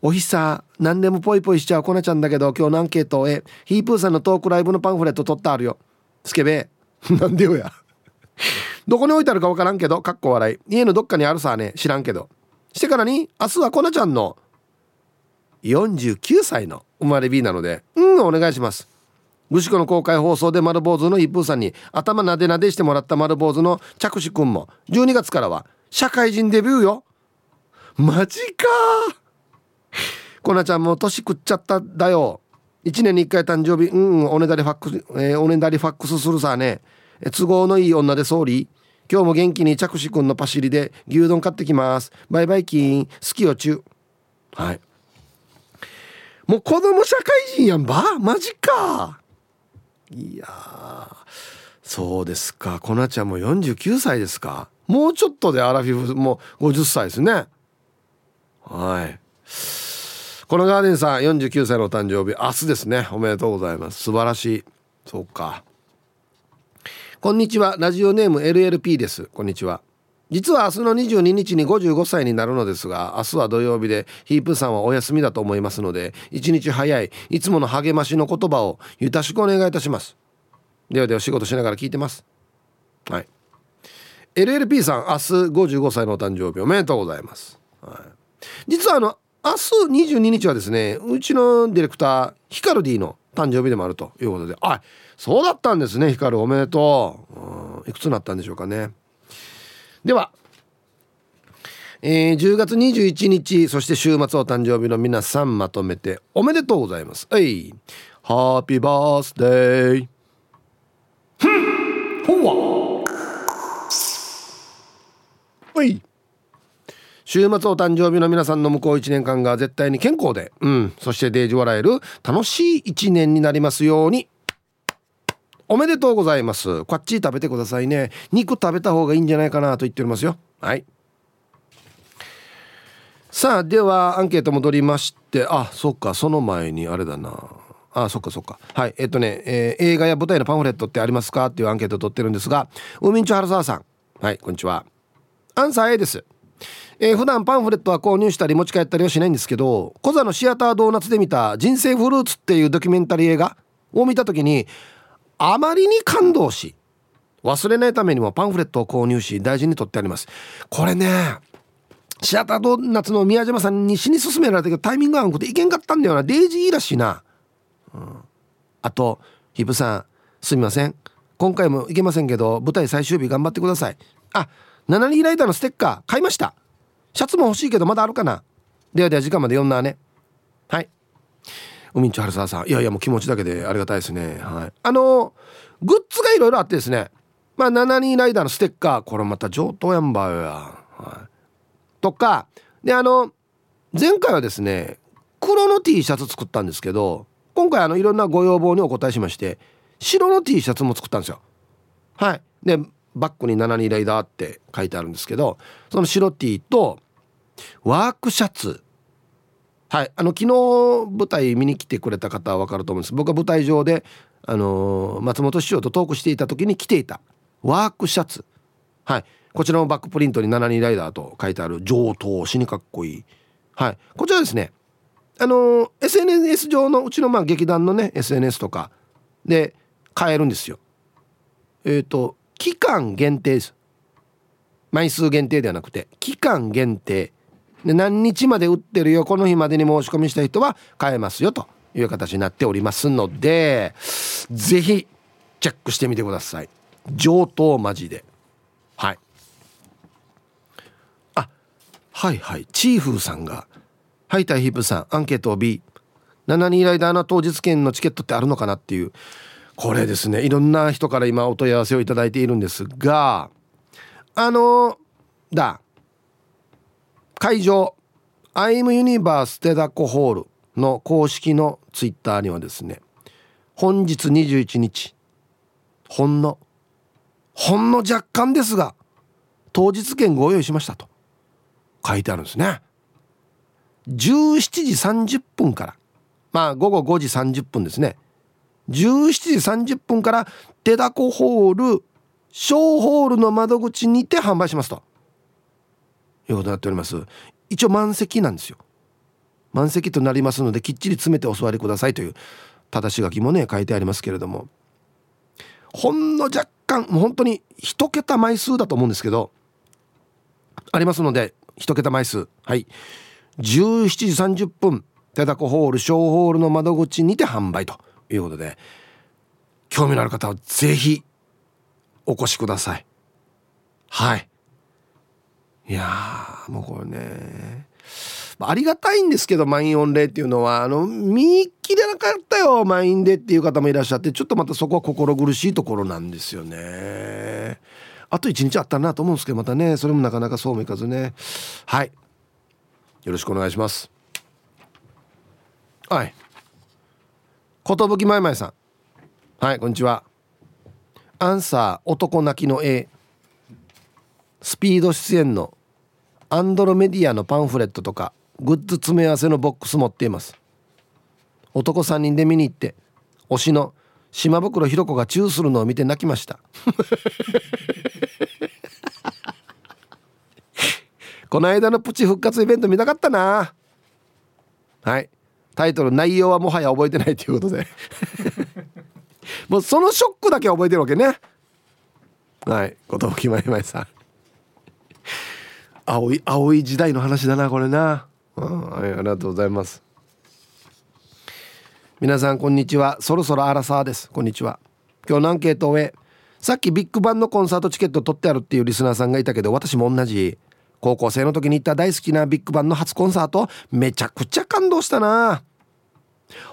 おひさ、何でもぽいぽいしちゃう粉ちゃんだけど、今日のアンケートへヒープーさんのトークライブのパンフレット取ってあるよ。スケベなんでよやどこに置いてあるかわからんけど、かっこ笑い、家のどっかにあるさね、知らんけど。してからに明日はコナちゃんの49歳の生まれ日なので、お願いします。ぐしこの公開放送で丸坊主の一風さんに頭なでなでしてもらった丸坊主の着手くんも12月からは社会人デビューよ。マジかコナちゃんも年食っちゃっただよ。1年に1回誕生日、おねだりファックス、するさね。都合のいい女で総理。今日も元気に着手くんのパシリで牛丼買ってきます。バイバイキーン、好きよちゅ。はい。もう子供社会人やんば。マジか。いやー、そうですか。こなちゃんも49歳ですか。もうちょっとでアラフィフも50歳ですね。はい。このガーデンさん49歳のお誕生日明日ですね、おめでとうございます。素晴らしい。そうか。こんにちは、ラジオネーム LLP です。こんにちは。実は明日の22日に55歳になるのですが、明日は土曜日でヒープさんはお休みだと思いますので、一日早いいつもの励ましの言葉をよろしくお願いいたします。ではでは、仕事しながら聞いてます。はい、 LLP さん明日55歳のお誕生日おめでとうございます。はい、実は明日22日はですね、うちのディレクターヒカルディの誕生日でもあるということで、あ、そうだったんですね。ヒカルおめでとう。いくつになったんでしょうかね。では、10月21日そして週末お誕生日の皆さん、まとめておめでとうございます。ハッピーバースデー。ほわおい、週末お誕生日の皆さんの向こう1年間が絶対に健康で、そしてデージ笑える楽しい1年になりますように。おめでとうございます。こっち食べてくださいね。肉食べた方がいいんじゃないかなと言っておりますよ。はい、さあ、ではアンケート戻りまして、あ、そっか、その前にあれだなあ、そっか、はい、映画や舞台のパンフレットってありますかっていうアンケートを取ってるんですが、ウミンチョハルサワさん、はい、こんにちは。アンサー A です。普段パンフレットは購入したり持ち帰ったりはしないんですけど、コザのシアタードーナツで見た人生フルーツっていうドキュメンタリー映画を見た時にあまりに感動し、忘れないためにもパンフレットを購入し大事に取ってあります。これね、シアタードーナツの宮島さんに死に勧められたけどタイミング合わなくていけんかったんだよな。デイジーらしいな、あとヒブさんすみません、今回も行けませんけど舞台最終日頑張ってください。あ、7人ライダーのステッカー買いました。シャツも欲しいけどまだあるかな。ではでは時間まで読んだね。はい、うみんちょ春沢さん、いやいやもう気持ちだけでありがたいですね。はい、グッズがいろいろあってですね、まあ7人ライダーのステッカー、これまた上等やんばよや、はい、とかで、前回はですね黒の T シャツ作ったんですけど、今回いろんなご要望にお答えしまして白の T シャツも作ったんですよ。はい、でバッグに72ライダーって書いてあるんですけど、その白 T とワークシャツ、はい、昨日舞台見に来てくれた方は分かると思うんです。僕は舞台上で、松本師匠とトークしていた時に着ていたワークシャツ、はい、こちらもバックプリントに72ライダーと書いてある上等、死にかっこいい。はい、こちらですね、SNS 上のうちの劇団のね SNS とかで買えるんですよ。期間限定です。枚数限定ではなくて期間限定で、何日まで売ってるよ、この日までに申し込みした人は買えますよという形になっておりますので、ぜひチェックしてみてください。上等マジで。はい、あ、はいはい、チーフーさんが、はい、タイヒープさん、アンケートを B、 72ライダーの当日券のチケットってあるのかなっていう、これですね、いろんな人から今お問い合わせをいただいているんですが、会場アイムユニバース手だこホールの公式のツイッターにはですね、本日21日ほんの若干ですが当日券ご用意しましたと書いてあるんですね。17時30分から、午後5時30分ですね、17時30分から手だこホール小ホールの窓口にて販売しますということになっております。一応満席なんですよ。満席となりますのできっちり詰めてお座りくださいという正し書きもね書いてありますけれども、ほんの若干、もう本当に一桁枚数だと思うんですけどありますので、一桁枚数、はい、17時30分手だこホール小ホールの窓口にて販売ということで、興味のある方はぜひお越しください。はい、いやーもうこれね、ありがたいんですけど満員御礼っていうのは見切れなかったよ満員でっていう方もいらっしゃって、ちょっとまたそこは心苦しいところなんですよね。あと1日あったなと思うんですけど、またねそれもなかなかそうもいかずね。はい、よろしくお願いします。はい、ことぶきまいまいさん、はい、こんにちは。アンサー男泣きの A、 スピード出演のアンドロメディアのパンフレットとかグッズ詰め合わせのボックス持っています。男3人で見に行って推しの島袋ひろ子がチューするのを見て泣きましたこの間のプチ復活イベント見たかったな。はい、タイトル内容はもはや覚えてないということでもうそのショックだけ覚えてるわけね。はい、ことぶきまいまいさん、青い時代の話だなこれな。はい、ありがとうございます。皆さんこんにちは、そろそろアラサーです。こんにちは。今日のアンケートを終え、さっきビッグバンのコンサートチケット取ってあるっていうリスナーさんがいたけど、私も同じ。高校生の時に行った大好きなビッグバンの初コンサート、めちゃくちゃ感動したな。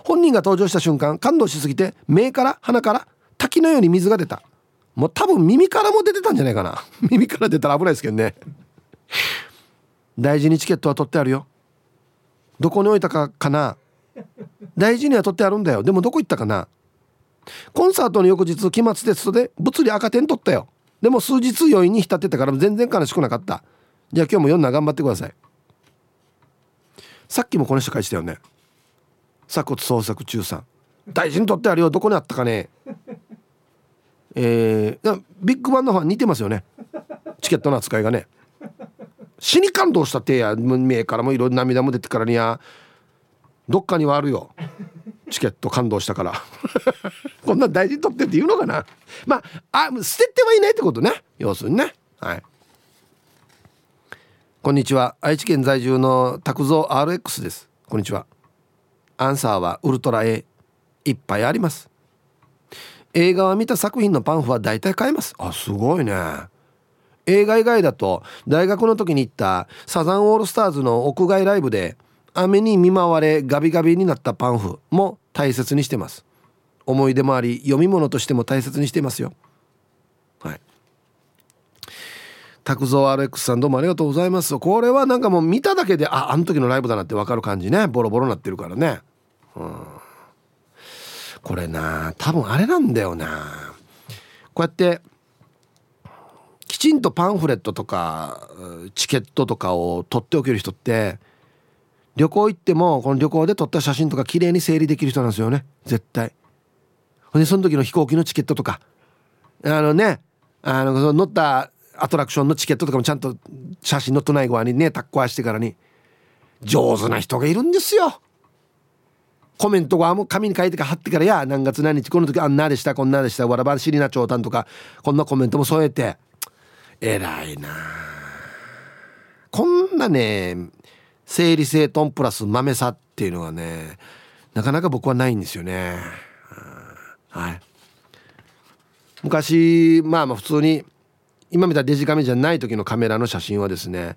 本人が登場した瞬間感動しすぎて目から鼻から滝のように水が出た。もう多分耳からも出てたんじゃないかな耳から出たら危ないですけどね大事にチケットは取ってあるよ。どこに置いたかな。大事には取ってあるんだよ。でもどこ行ったかな。コンサートの翌日期末テストで物理赤点取ったよ。でも数日余韻に浸ってたから全然悲しくなかった。じゃあ今日も読んだ頑張ってください。さっきもこの人返したよね。鎖骨捜索中さん、大事に取ってあるよ。どこにあったかねビッグバンのファン似てますよね、チケットの扱いがね。死に感動した手や目からもいろいろ涙も出てからにやどっかにはあるよチケット感動したからこんなん大事に取ってって言うのかな。まあ、あ、捨ててはいないってことね、要するにね。はい、こんにちは、愛知県在住のタクゾー RX です。こんにちは。アンサーはウルトラ A、 いっぱいあります。映画は見た作品のパンフは大体買えます。あ、すごいね。映画以外だと大学の時に行ったサザンオールスターズの屋外ライブで雨に見舞われガビガビになったパンフも大切にしてます。思い出もあり読み物としても大切にしてますよ。はい、タクゾー RX さん、どうもありがとうございます。これはなんかもう見ただけで、あ、あの時のライブだなって分かる感じね。ボロボロなってるからね。これな、多分あれなんだよな、こうやってきちんとパンフレットとかチケットとかを取っておける人って旅行行ってもこの旅行で撮った写真とか綺麗に整理できる人なんですよね、絶対。ほんでその時の飛行機のチケットとか、あのね、あの乗ったアトラクションのチケットとかもちゃんと写真の隣側にねタッコアしてからに上手な人がいるんですよ。コメント側も紙に書いてか貼ってから、や何月何日この時あんなでしたこんなでしたわらばしりな長短とかこんなコメントも添えて、偉いな。こんなね整理整頓プラス豆さっていうのはね、なかなか僕はないんですよね。はい、昔まあ普通に今みたいなデジカメじゃない時のカメラの写真はですね、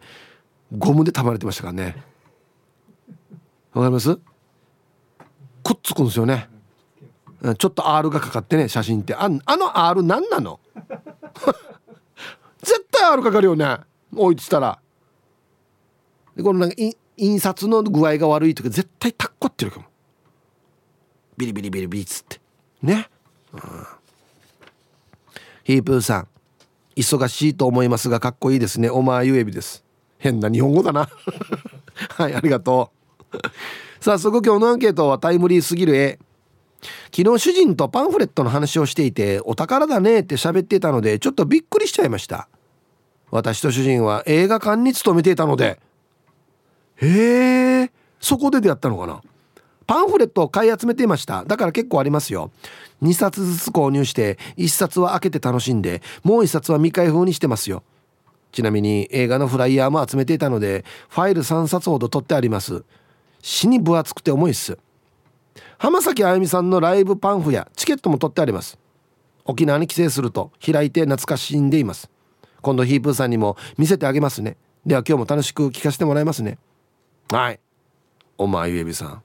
ゴムで束ねてましたからね。わかります？くっつくんですよね。ちょっと R がかかってね、写真って あの R なんなの絶対 R かかるよね、置いてたら。でこのなんか印刷の具合が悪い時絶対タッコってるかも、ビリビリビリビリつってね。うん、ヒープーさん、忙しいと思いますがかっこいいですね。おまわゆえびです。変な日本語だなはい、ありがとう早速今日のアンケートはタイムリーすぎる A。 昨日主人とパンフレットの話をしていて、お宝だねって喋っていたのでちょっとびっくりしちゃいました。私と主人は映画館に勤めていたので、へえ、そこで出会ったのかな。パンフレットを買い集めていました。だから結構ありますよ。2冊ずつ購入して1冊は開けて楽しんで、もう1冊は未開封にしてますよ。ちなみに映画のフライヤーも集めていたのでファイル3冊ほど取ってあります。死に分厚くて重いっす。浜崎あゆみさんのライブパンフやチケットも取ってあります。沖縄に帰省すると開いて懐かしんでいます。今度ヒープーさんにも見せてあげますね。では今日も楽しく聞かせてもらいますね。はい、おまゆえびさん、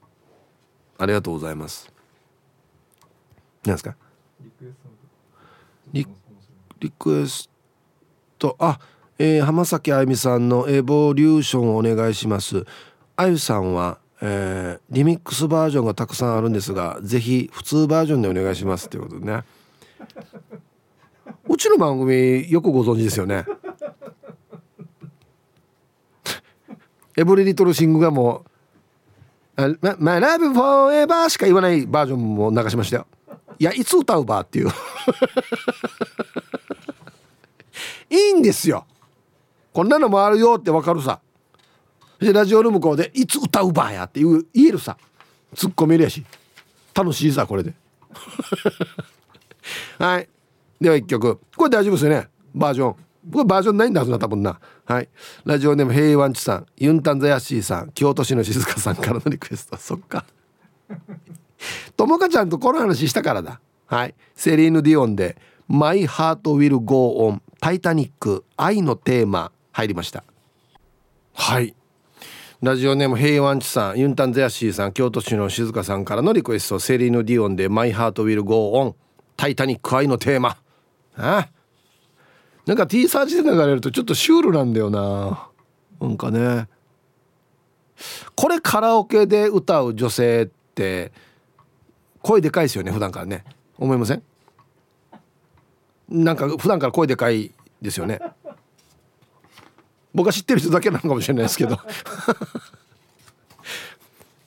ありがとうございます。何ですかリクエスト。あ、浜崎あゆみさんのエボリューションをお願いします。あゆさんは、リミックスバージョンがたくさんあるんですが、ぜひ普通バージョンでお願いしますということでねうちの番組よくご存知ですよねエブリリトルシングがもうマイラブフォーエバーしか言わないバージョンも流しましたよ。いや、いつ歌うばっていういいんですよ、こんなのもあるよってわかるさ。ラジオの向こうでいつ歌うばやって言えるさ、突っ込めるやし、楽しいさこれではい、では一曲、これ大丈夫ですよね、バージョン。僕はバージョンないんだはずな、多分な。はい、ラジオネーム平和んちさん、ユンタンザヤッシーさん、京都市の静香さんからのリクエスト。そっかともかちゃんとこの話したからだ。はい、セリーヌ・ディオンでマイ・ハート・ウィル・ゴー・オン、タイタニック、愛のテーマ入りました。はい、ラジオネーム平和んちさん、ユンタンザヤッシーさん、京都市の静香さんからのリクエスト、セリーヌ・ディオンでマイ・ハート・ウィル・ゴー・オン、タイタニック、愛のテーマ。ああ、なんか T サーチで流れるとちょっとシュールなんだよな、なんかね。これカラオケで歌う女性って声でかいですよね、普段からね。思いません？なんか普段から声でかいですよね。僕は知ってる人だけなのかもしれないですけど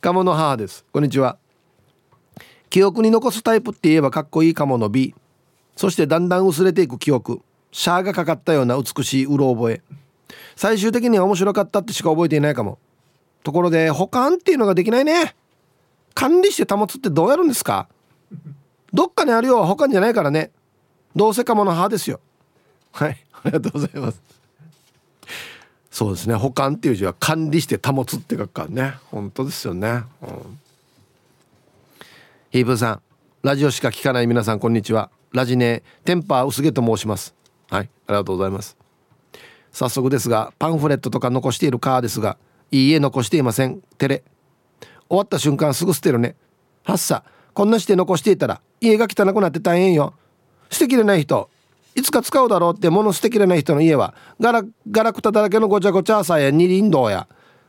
鴨の母です。こんにちは。記憶に残すタイプって言えばかっこいい鴨の B、 そしてだんだん薄れていく記憶、シャーがかかったような美しいうろ覚え、最終的には面白かったってしか覚えていないかも。ところで保管っていうのができないね。管理して保つってどうやるんですか？どっかにあるよ、保管じゃないからね。どうせかもの歯ですよ。はい、ありがとうございます。そうですね、保管っていう字は管理して保つって書くからね。本当ですよね、うん、ヒープーさん、ラジオしか聞かない皆さんこんにちは。ラジネテンパー薄毛と申します。はい、ありがとうございます。早速ですがパンフレットとか残しているかですが、いいえ、残していません。てれ、終わった瞬間すぐ捨てるね。はっさ、こんなして残していたら家が汚くなって大変よ。捨てきれない人、いつか使うだろうって物捨てきれない人の家はガラクタだらけのごちゃごちゃさや二輪堂や。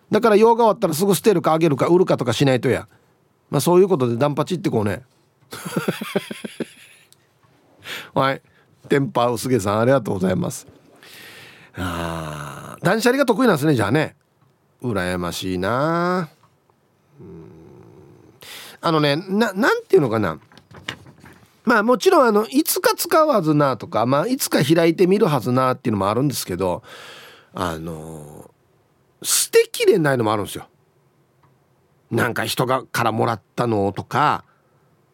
だから用が終わったらすぐ捨てるかあげるか売るかとかしないとや。まあそういうことでダンパチってこうね。はい、テンパー薄毛さんありがとうございます。あ、断捨離が得意なんですね。じゃあね、羨ましいな。あのね、なんていうのかな、まあもちろんいつか使わずなとか、まあいつか開いてみるはずなっていうのもあるんですけど、捨てきれないのもあるんですよ。なんか人からもらったのとか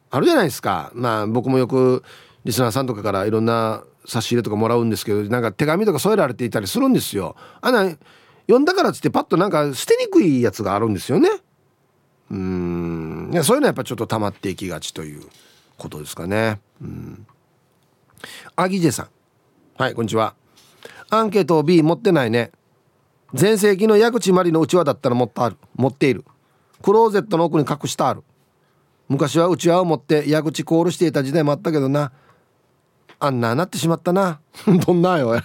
あるじゃないですか。まあ僕もよくリスナーさんとかからいろんな差し入れとかもらうんですけど、なんか手紙とか添えられていたりするんですよ。読んだからっつってパッとなんか捨てにくいやつがあるんですよね。いや、そういうのはやっぱちょっと溜まっていきがちということですかね。アギジェさん、はい、こんにちは。アンケートを B 持ってないね。全盛期の矢口まりのうちわだったら持っている。クローゼットの奥に隠してある。昔はうちわを持って矢口コールしていた時代もあったけどな。あんななってしまったな。どんなよ。い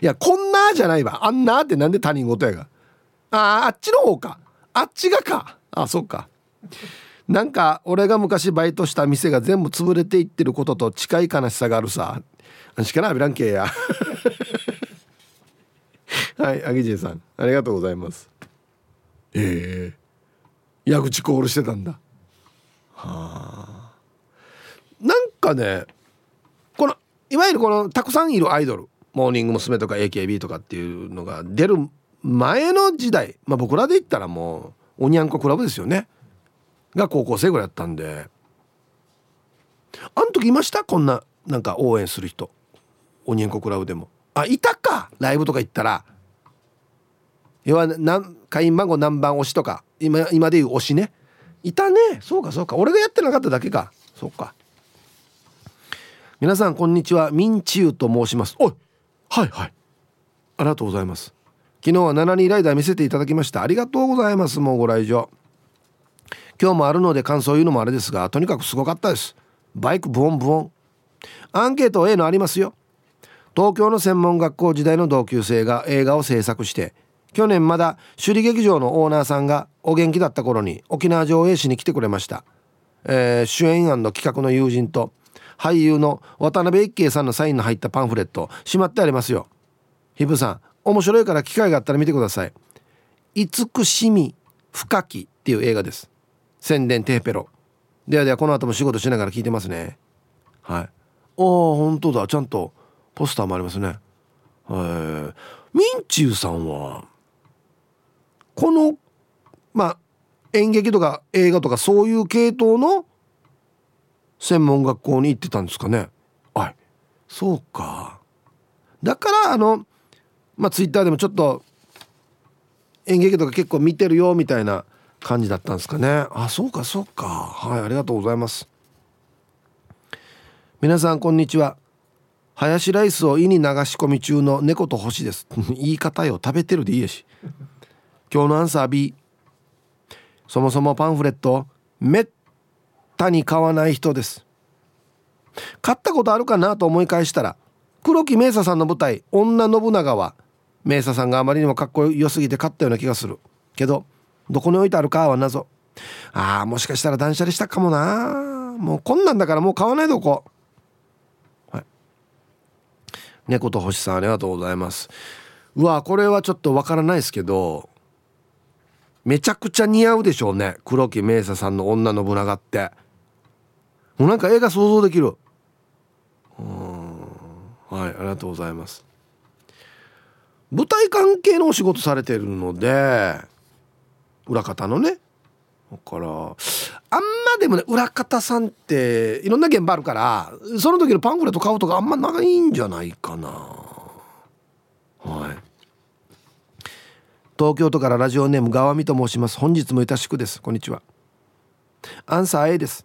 や、こんなじゃないわ。あんなってなんで他人事やが。あっちの方か。あっちがか。あ、そっか。なんか俺が昔バイトした店が全部潰れていってることと近い悲しさがあるさ。あんしかな、ビランケーや。はい、アギジェさんありがとうございます。矢口コールしてたんだ。はあ、なんかね、このいわゆるこのたくさんいるアイドル、モーニング娘。とか AKB とかっていうのが出る前の時代、まあ僕らで言ったらもうおにゃんこクラブですよね、が高校生ぐらいだったんで、あの時いました？こんななんか応援する人、おにえんこクラブでもいたか。ライブとか行ったら要は会員番号何番推しとか、今でいう推しね、いたね。そうかそうか、俺がやってなかっただけか。そうか。皆さんこんにちは、ミンチューと申します。おい、はいはい、ありがとうございます。昨日は7人ライダー見せていただきました。ありがとうございます。もうご来場、今日もあるので感想言うのもあれですが、とにかくすごかったです。バイクブオンブオン。アンケート A のありますよ。東京の専門学校時代の同級生が映画を制作して、去年まだ首里劇場のオーナーさんがお元気だった頃に沖縄上映しに来てくれました、主演案の企画の友人と俳優の渡辺一慶さんのサインの入ったパンフレットしまってありますよ。ひぶさん面白いから機会があったら見てください。慈しみ深きっていう映画です。宣伝テーペロ。ではでは、この後も仕事しながら聞いてますね。はい。本当だ、ちゃんとポスターもありますね。ミンチューさんはこの演劇とか映画とかそういう系統の専門学校に行ってたんですかね。はい。そうか。だからツイッターでもちょっと演劇とか結構見てるよみたいな感じだったんですかね。あ、そうかそうか。はい、ありがとうございます。皆さんこんにちは。ハヤシライスを胃に流し込み中の猫と星です。言い方よ、食べてるでいいやし。今日のアンサー B。 そもそもパンフレットめったに買わない人です。買ったことあるかなと思い返したら、黒木明佐さんの舞台女信長は明佐さんがあまりにもかっこよすぎて買ったような気がするけど、どこに置いてあるかは謎。もしかしたら断捨離したかもな。もうこんなんだからもう買わないどこ。はい、猫と星さんありがとうございます。うわ、これはちょっとわからないですけど、めちゃくちゃ似合うでしょうね、黒木明佐さんの女信長って。もうなんか絵が想像できる。はい、ありがとうございます。舞台関係のお仕事されてるので、裏方のね。だからあんまでもね、裏方さんっていろんな現場あるから、その時のパンフレット買うとかあんま長いんじゃないかな。はい。東京都からラジオネーム川見と申します。本日もいたしくです。こんにちは。アンサー A です。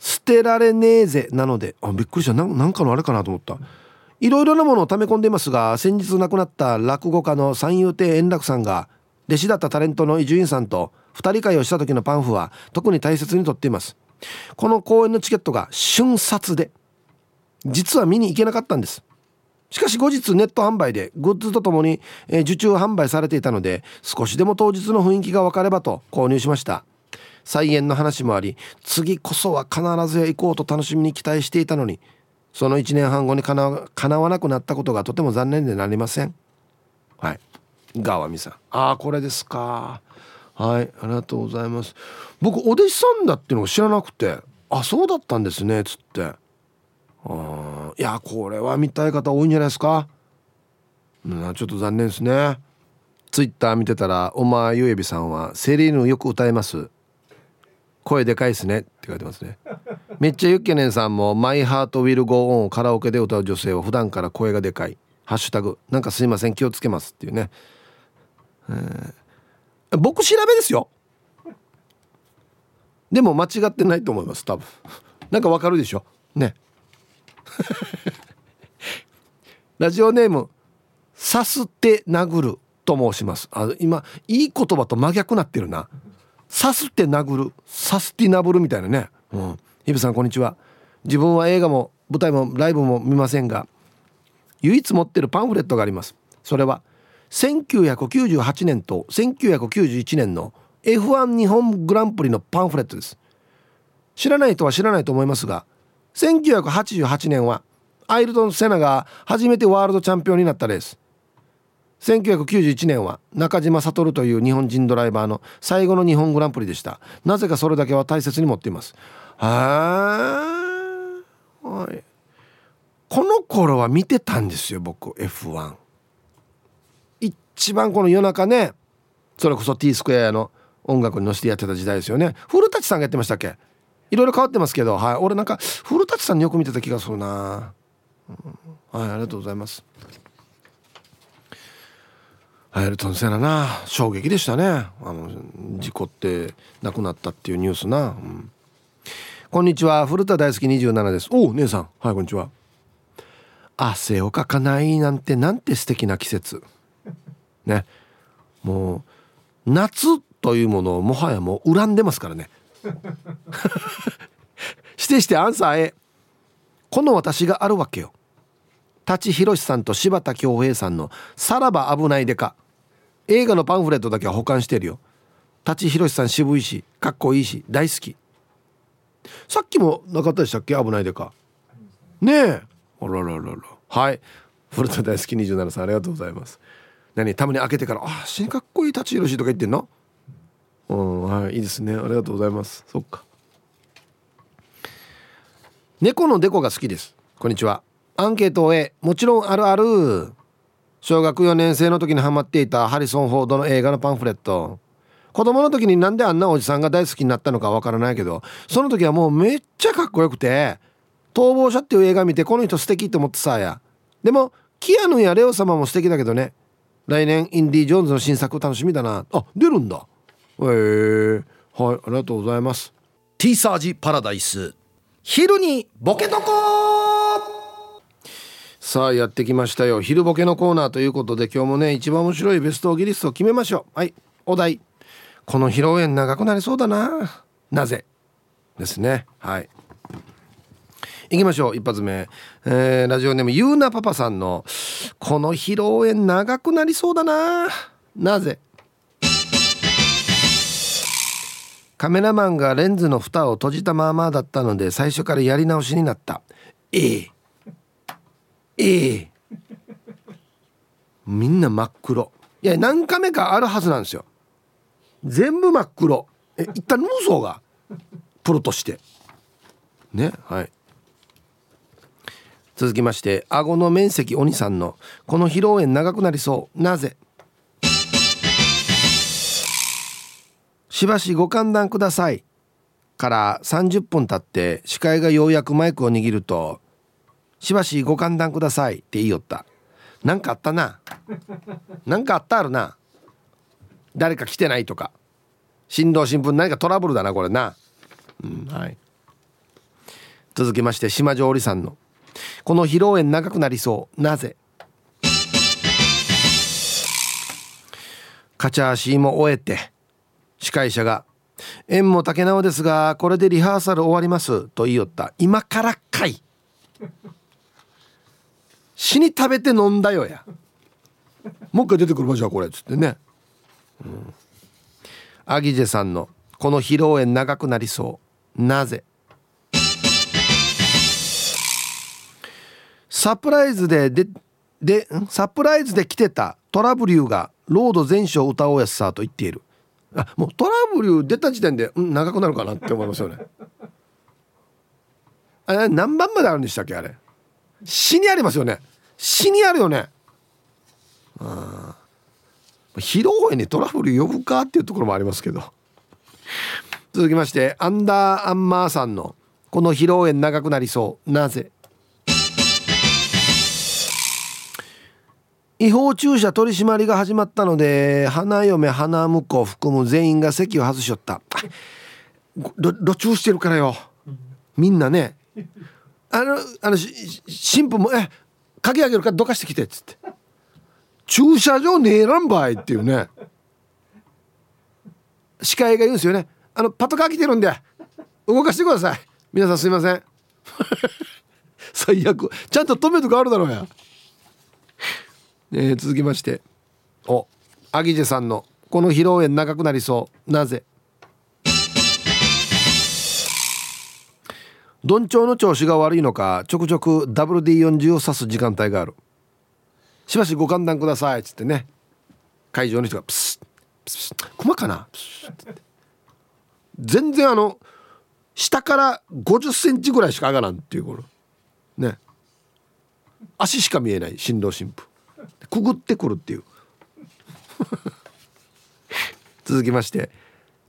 捨てられねえぜなので、あ、びっくりした。 なんかのあれかなと思った。いろいろなものを溜め込んでいますが、先日亡くなった落語家の三遊亭円楽さんが弟子だったタレントの伊集院さんと二人会をした時のパンフは特に大切に取っています。この公演のチケットが瞬殺で、実は見に行けなかったんです。しかし後日ネット販売でグッズとともに受注販売されていたので、少しでも当日の雰囲気が分かればと購入しました。再演の話もあり、次こそは必ずや行こうと楽しみに期待していたのに、その1年半後に叶わなくなったことがとても残念でなりません。はい、川見さん。あー、これですか。はい、ありがとうございます。僕お弟子さんだっていうのを知らなくて、あ、そうだったんですねつって。あ、いや、これは見たい方多いんじゃないですか。ちょっと残念ですね。ツイッター見てたら、おまゆえびさんはセリーヌよく歌えます、声でかいですねって書いてますね。めっちゃゆっけねんさんもマイハートウィルゴーオンをカラオケで歌う女性は普段から声がでかい、ハッシュタグなんかすいません気をつけますっていうね。僕調べですよ。でも間違ってないと思います多分。なんかわかるでしょね。ラジオネームさすって殴ると申します。あ、今いい言葉と真逆なってるな。さすって殴る、サスティナブルみたいなね。うん。ひぶさんこんにちは。自分は映画も舞台もライブも見ませんが、唯一持ってるパンフレットがあります。それは1998年と1991年の F1 日本グランプリのパンフレットです。知らない人は知らないと思いますが、1988年はアイルトン・セナが初めてワールドチャンピオンになったレース、1991年は中島悟という日本人ドライバーの最後の日本グランプリでした。なぜかそれだけは大切に持っています。はい、この頃は見てたんですよ僕 F1。 一番この夜中ね、それこそ T スクエアの音楽に乗せてやってた時代ですよね。古舘さんがやってましたっけ。いろいろ変わってますけど、はい、俺なんか古舘さんによく見てた気がするな。はい、ありがとうございます。アイルトン・セナな、衝撃でしたね。事故って亡くなったっていうニュースな、うん、こんにちは、古田大好き27です。おう、姉さん、はい、こんにちは。汗をかかないなんてなんて素敵な季節ね。もう夏というものをもはやもう恨んでますからね。してアンサーへ。この私があるわけよ。舘ひろしさんと柴田恭兵さんのさらば危ないでか、映画のパンフレットだけは保管してるよ。舘ひろしさん渋いしかっこいいし大好き。さっきもなかったでしたっけ、危ないでかねえ。あらららら。はい、古田大好き27さんありがとうございます。何、たまに開けてからあ死にかっこいい舘ひろしとか言ってんの。うん、はい、いいですね、ありがとうございます。そっか。猫のデコが好きです。こんにちは。アンケートを A、 もちろんあるある。小学4年生の時にハマっていたハリソン・フォードの映画のパンフレット。子供の時になんであんなおじさんが大好きになったのかわからないけど、その時はもうめっちゃかっこよくて、逃亡者っていう映画見てこの人素敵って思ってさや。でもキアヌやレオ様も素敵だけどね。来年インディ・ジョーンズの新作楽しみだな。あ、出るんだ。へえ、はい、ありがとうございます。 T サージパラダイス、昼にボケとこ。さあやってきましたよ、昼ボケのコーナーということで、今日もね一番面白いベストオギリストを決めましょう。はい、お題、この披露宴長くなりそうだな、なぜですね。はい、いきましょう。一発目、ラジオネームゆうなパパさんのこの披露宴長くなりそうだな、なぜ。カメラマンがレンズの蓋を閉じたままだったので、最初からやり直しになった。みんな真っ黒。いや、何カメかあるはずなんですよ。全部真っ黒。一旦無双がプロとしてね。はい、続きまして、顎の面積鬼さんのこの披露宴長くなりそう、なぜ。しばしご歓談くださいから30分経って司会がようやくマイクを握ると、しばしご歓談くださいって言いよった。なんかあったな、なんかあったあるな、誰か来てないとか、新郎新婦何かトラブルだなこれな、うん、はい。続きまして、島上織さんのこの披露宴長くなりそう、なぜ。カチャーシーも終えて司会者が縁も竹縄ですがこれでリハーサル終わりますと言いよった。今からかい、死に食べて飲んだよや、もう一回出てくる場所はこれっつってね、うん、アギジェさんのこの披露宴長くなりそう、なぜ。サプライズで来てたトラブリューがロード全章歌おうやさと言っている。あ、もうトラブリュー出た時点で、うん、長くなるかなって思いますよね。あ、何番まであるんでしたっけあれ。死にありますよね。死にあるよね。あ、披露宴にトラブル呼ぶかっていうところもありますけど。続きまして、アンダーアンマーさんのこの披露宴長くなりそう、なぜ。違法駐車取り締まりが始まったので花嫁花婿を含む全員が席を外しよった。路駐してるからよみんなね、あの新婦も鍵開けるからどかしてきてっつって、駐車場ねえらんばいっていうね、司会が言うんですよね、パトカー来てるんで動かしてください皆さんすいません。最悪、ちゃんと止めとかあるだろうや。続きまして、アギジェさんのこの披露宴長くなりそう、なぜ。どんちょうの調子が悪いのかちょくちょく WD40 を刺す時間帯がある。しばしご歓談くださいっつってね、会場の人がプスップスッ、細かなプスッって、全然下から50センチぐらいしか上がらんっていう頃ね、足しか見えない新郎新婦くぐってくるっていう。続きまして、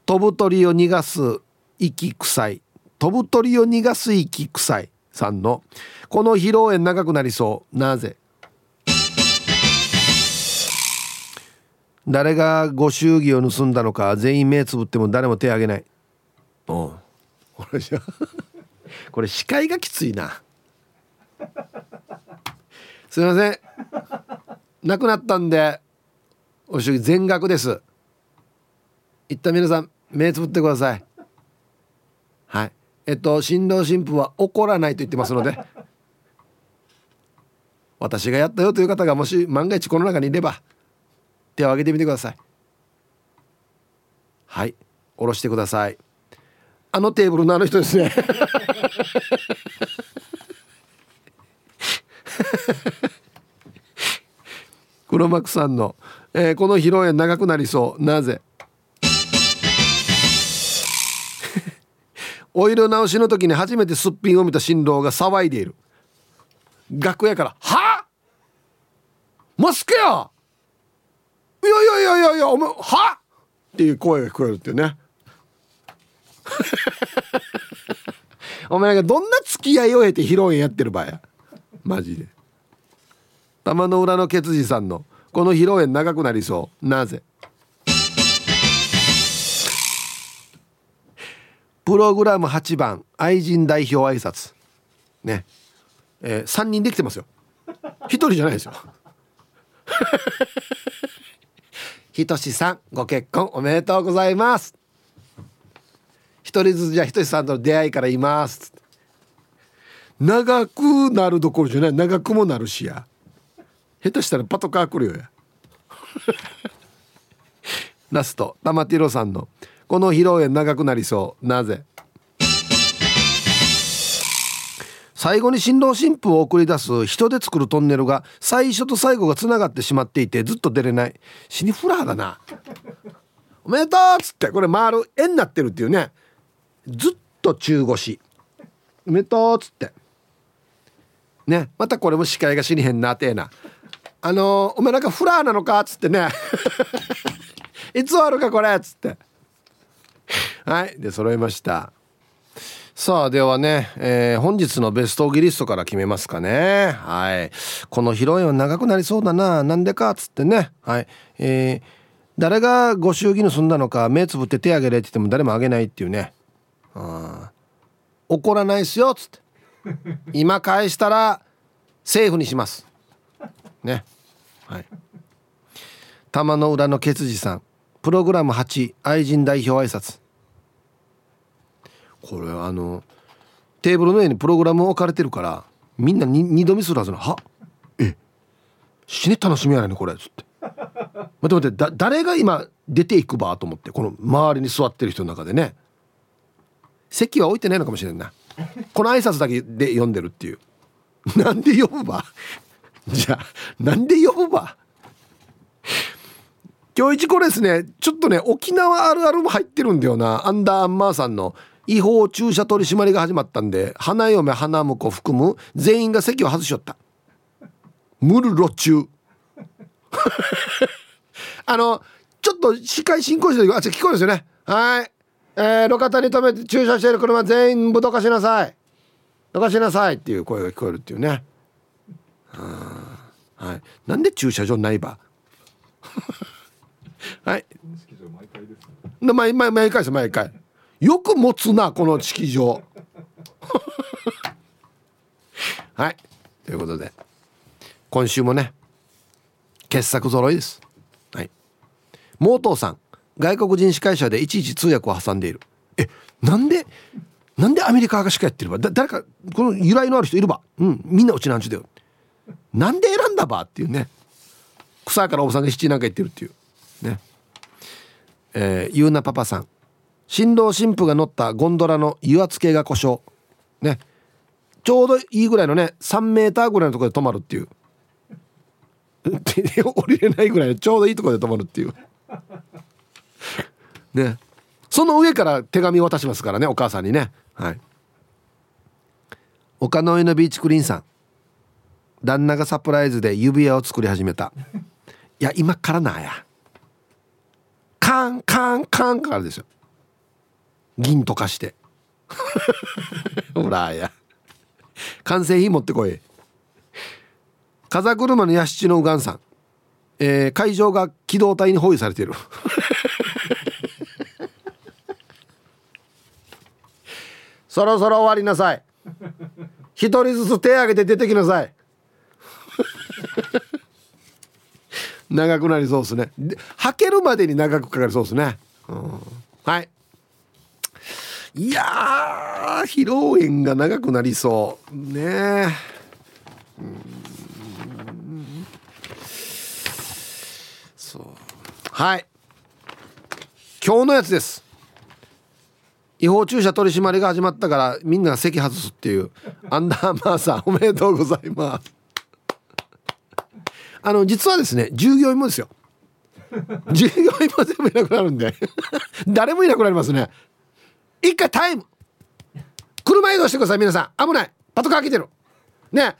飛ぶ鳥を逃がす息臭い、飛ぶ鳥を逃がす息臭いさんのこの披露宴長くなりそう、なぜ。誰がご祝儀を盗んだのか全員目つぶっても誰も手あげない。おう、これ司会がきついな。すいません、なくなったんでお祝儀全額です、一旦皆さん目つぶってください。はい、新郎新婦は怒らないと言ってますので、私がやったよという方がもし万が一この中にいれば手を挙げてみてください。はい、下ろしてください。あのテーブルのあの人ですね。黒幕さんの、この披露宴長くなりそう、なぜ。お色直しの時に初めてすっぴんを見た新郎が騒いでいる。楽屋からはマスクや、いやいやいやいやお前はっていう声が聞こえるっていうね。お前なんかどんな付き合いを経て披露宴やってる場合や、マジで。玉の裏のケツジさんのこの披露宴長くなりそう、なぜ。プログラム8番愛人代表挨拶ね、3人できてますよ、1人じゃないですよ。ひとしさんご結婚おめでとうございます、一人ずつじゃあひとしさんとの出会いから言いますって、長くなるどころじゃない、長くもなるしや、下手したらパトカー来るよや。ラスト、玉ティロさんのこの披露宴長くなりそう、なぜ。最後に新郎新婦を送り出す人で作るトンネルが最初と最後がつながってしまっていてずっと出れない。死にフラーだな。おめでとうっつってこれ回る絵になってるっていうね、ずっと中腰おめでとうっつってね、またこれも司会が死にへんなてえな、お前なんかフラーなのかっつってねいつ終わるかこれっつってはいで揃えました。さあではね、本日のベストギリストから決めますかね。はい、この披露宴は長くなりそうだな、なんでかっつってね、はい、誰がご祝儀盗んだのか目つぶって手あげれって言っても誰もあげないっていうね、あ怒らないっすよっつって今返したらセーフにしますね。はい、玉の裏のケツジさんプログラム8愛人代表挨拶。これテーブルの上にプログラム置かれてるからみんなに二度見するはずな、はえ死ね楽しみやないのこれつって待って誰が今出ていくばと思って、この周りに座ってる人の中でね席は置いてないのかもしれんなこの挨拶だけで読んでるっていうなんで呼ぶばじゃあなんで呼ぶば今日一これですね、ちょっとね沖縄あるあるも入ってるんだよな。アンダーアンマーさんの違法駐車取り締まりが始まったんで花嫁花婿含む全員が席を外しよったムルロ中ちょっと司会進行してるあっち聞こえるんですよね。はい、路肩に止めて駐車している車全員ぶどかしなさいどかしなさいっていう声が聞こえるっていうね。あ、はい、なんで駐車場ないばはい毎回です毎回よく持つなこの式場はいということで今週もね傑作揃いです、はい、モートーさん外国人司会者でいちいち通訳を挟んでいる。なんでアメリカが司会やってるば誰かこの由来のある人いるば、うん、みんなうちなんちゅうだよなんで選んだばっていうね、草からおばさんが七なんか言ってるっていうね。ゆうなパパさん新郎新婦が乗ったゴンドラの油圧系が故障、ね、ちょうどいいぐらいのね3メーターぐらいのところで止まるっていう降りれないぐらいのちょうどいいところで止まるっていうね、その上から手紙を渡しますからねお母さんにね。はい、丘の上のビーチクリーンさん旦那がサプライズで指輪を作り始めたいや今からなんやカンカンカンからですよ銀とかしてほらや完成品持ってこい。風車のヤシチのウガンさん、会場が機動隊に包囲されているそろそろ終わりなさい一人ずつ手挙げて出てきなさい長くなりそうですね。はけるまでに長くかかりそうですね、うん、はい。いやー披露宴が長くなりそうね。うんそうはい、今日のやつです。違法駐車取り締まりが始まったからみんな席外すっていうアンダーマーさんおめでとうございます実はですね従業員もですよ従業員も全部いなくなるんで誰もいなくなりますね。一回タイム車移動してください皆さん危ないパトカー来てるね。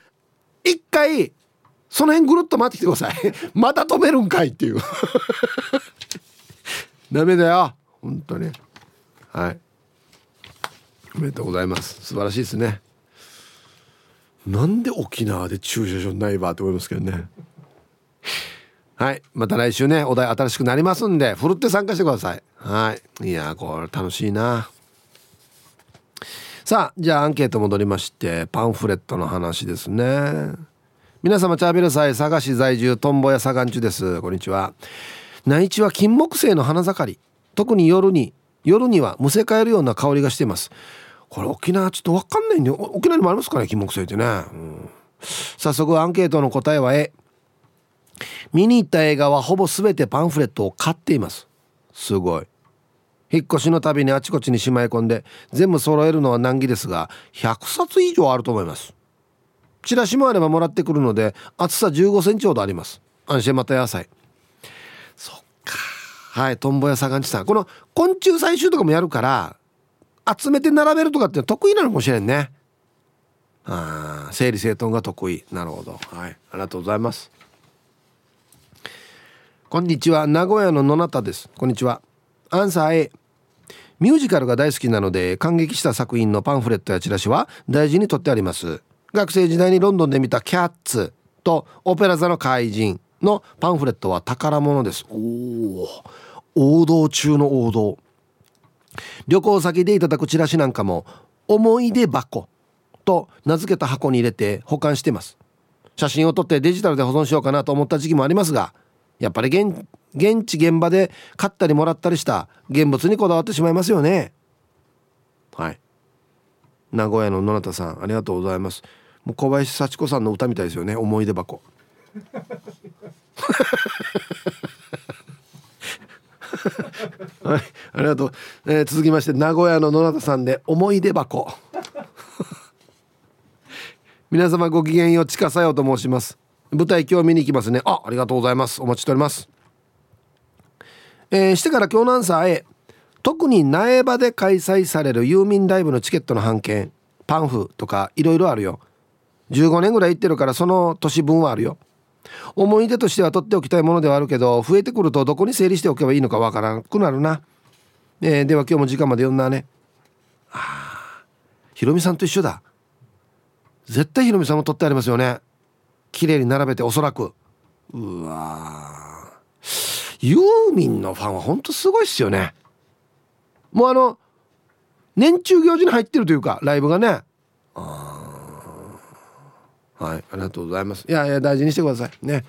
一回その辺ぐるっと回ってきてくださいまた止めるんかいっていうダメだよ本当に。はいおめでとうございます、素晴らしいですね。なんで沖縄で駐車場ないわって思いますけどねはいまた来週ねお題新しくなりますんでふるって参加してください。はいいやこれ楽しいな。さあじゃあアンケート戻りましてパンフレットの話ですね。皆様チャーベルサイ佐賀市在住トンボやサガンチュです。こんにちは。内地は金木犀の花盛り、特に夜にはむせ返るような香りがしています。これ沖縄ちょっと分かんないんで沖縄にもありますかね金木犀ってね、うん、早速アンケートの答えは A、見に行った映画はほぼ全てパンフレットを買っています。すごい。引っ越しのたびにあちこちにしまい込んで全部揃えるのは難儀ですが100冊以上あると思います。チラシもあればもらってくるので厚さ15センチほどあります。安心また野菜。そっかはいトンボやサガンチさんこの昆虫採集とかもやるから集めて並べるとかって得意なのかもしれんね。整理整頓が得意。なるほど、はい、ありがとうございます。こんにちは、名古屋の野中です。こんにちは。アンサー A、 ミュージカルが大好きなので感激した作品のパンフレットやチラシは大事に取ってあります。学生時代にロンドンで見たキャッツとオペラ座の怪人のパンフレットは宝物です。お、王道中の王道。旅行先でいただくチラシなんかも思い出箱と名付けた箱に入れて保管してます。写真を撮ってデジタルで保存しようかなと思った時期もありますが、やっぱり 現地現場で買ったりもらったりした現物にこだわってしまいますよね。はい、名古屋の野中さん、ありがとうございます。もう小林幸子さんの歌みたいですよね、思い出箱。はい、ありがとう、続きまして名古屋の野中さんで思い出箱。皆様ごきげんよう、ちかさよと申します。舞台今日見に行きますね。ありがとうございます。お待ちしております。してから今日のアンサー A、 特に苗場で開催されるユーミンライブのチケットの半券パンフとかいろいろあるよ。15年ぐらい行ってるからその年分はあるよ。思い出としては取っておきたいものではあるけど、増えてくるとどこに整理しておけばいいのかわからなくなるな。では今日も時間まで読んだね。ひろみさんと一緒だ。絶対ひろみさんも取ってありますよね。綺麗に並べて、おそらく。うわー、ユーミンのファンは本当すごいっすよね。もう年中行事に入ってるというか、ライブがね。はい、ありがとうございます。いやいや、大事にしてくださいね。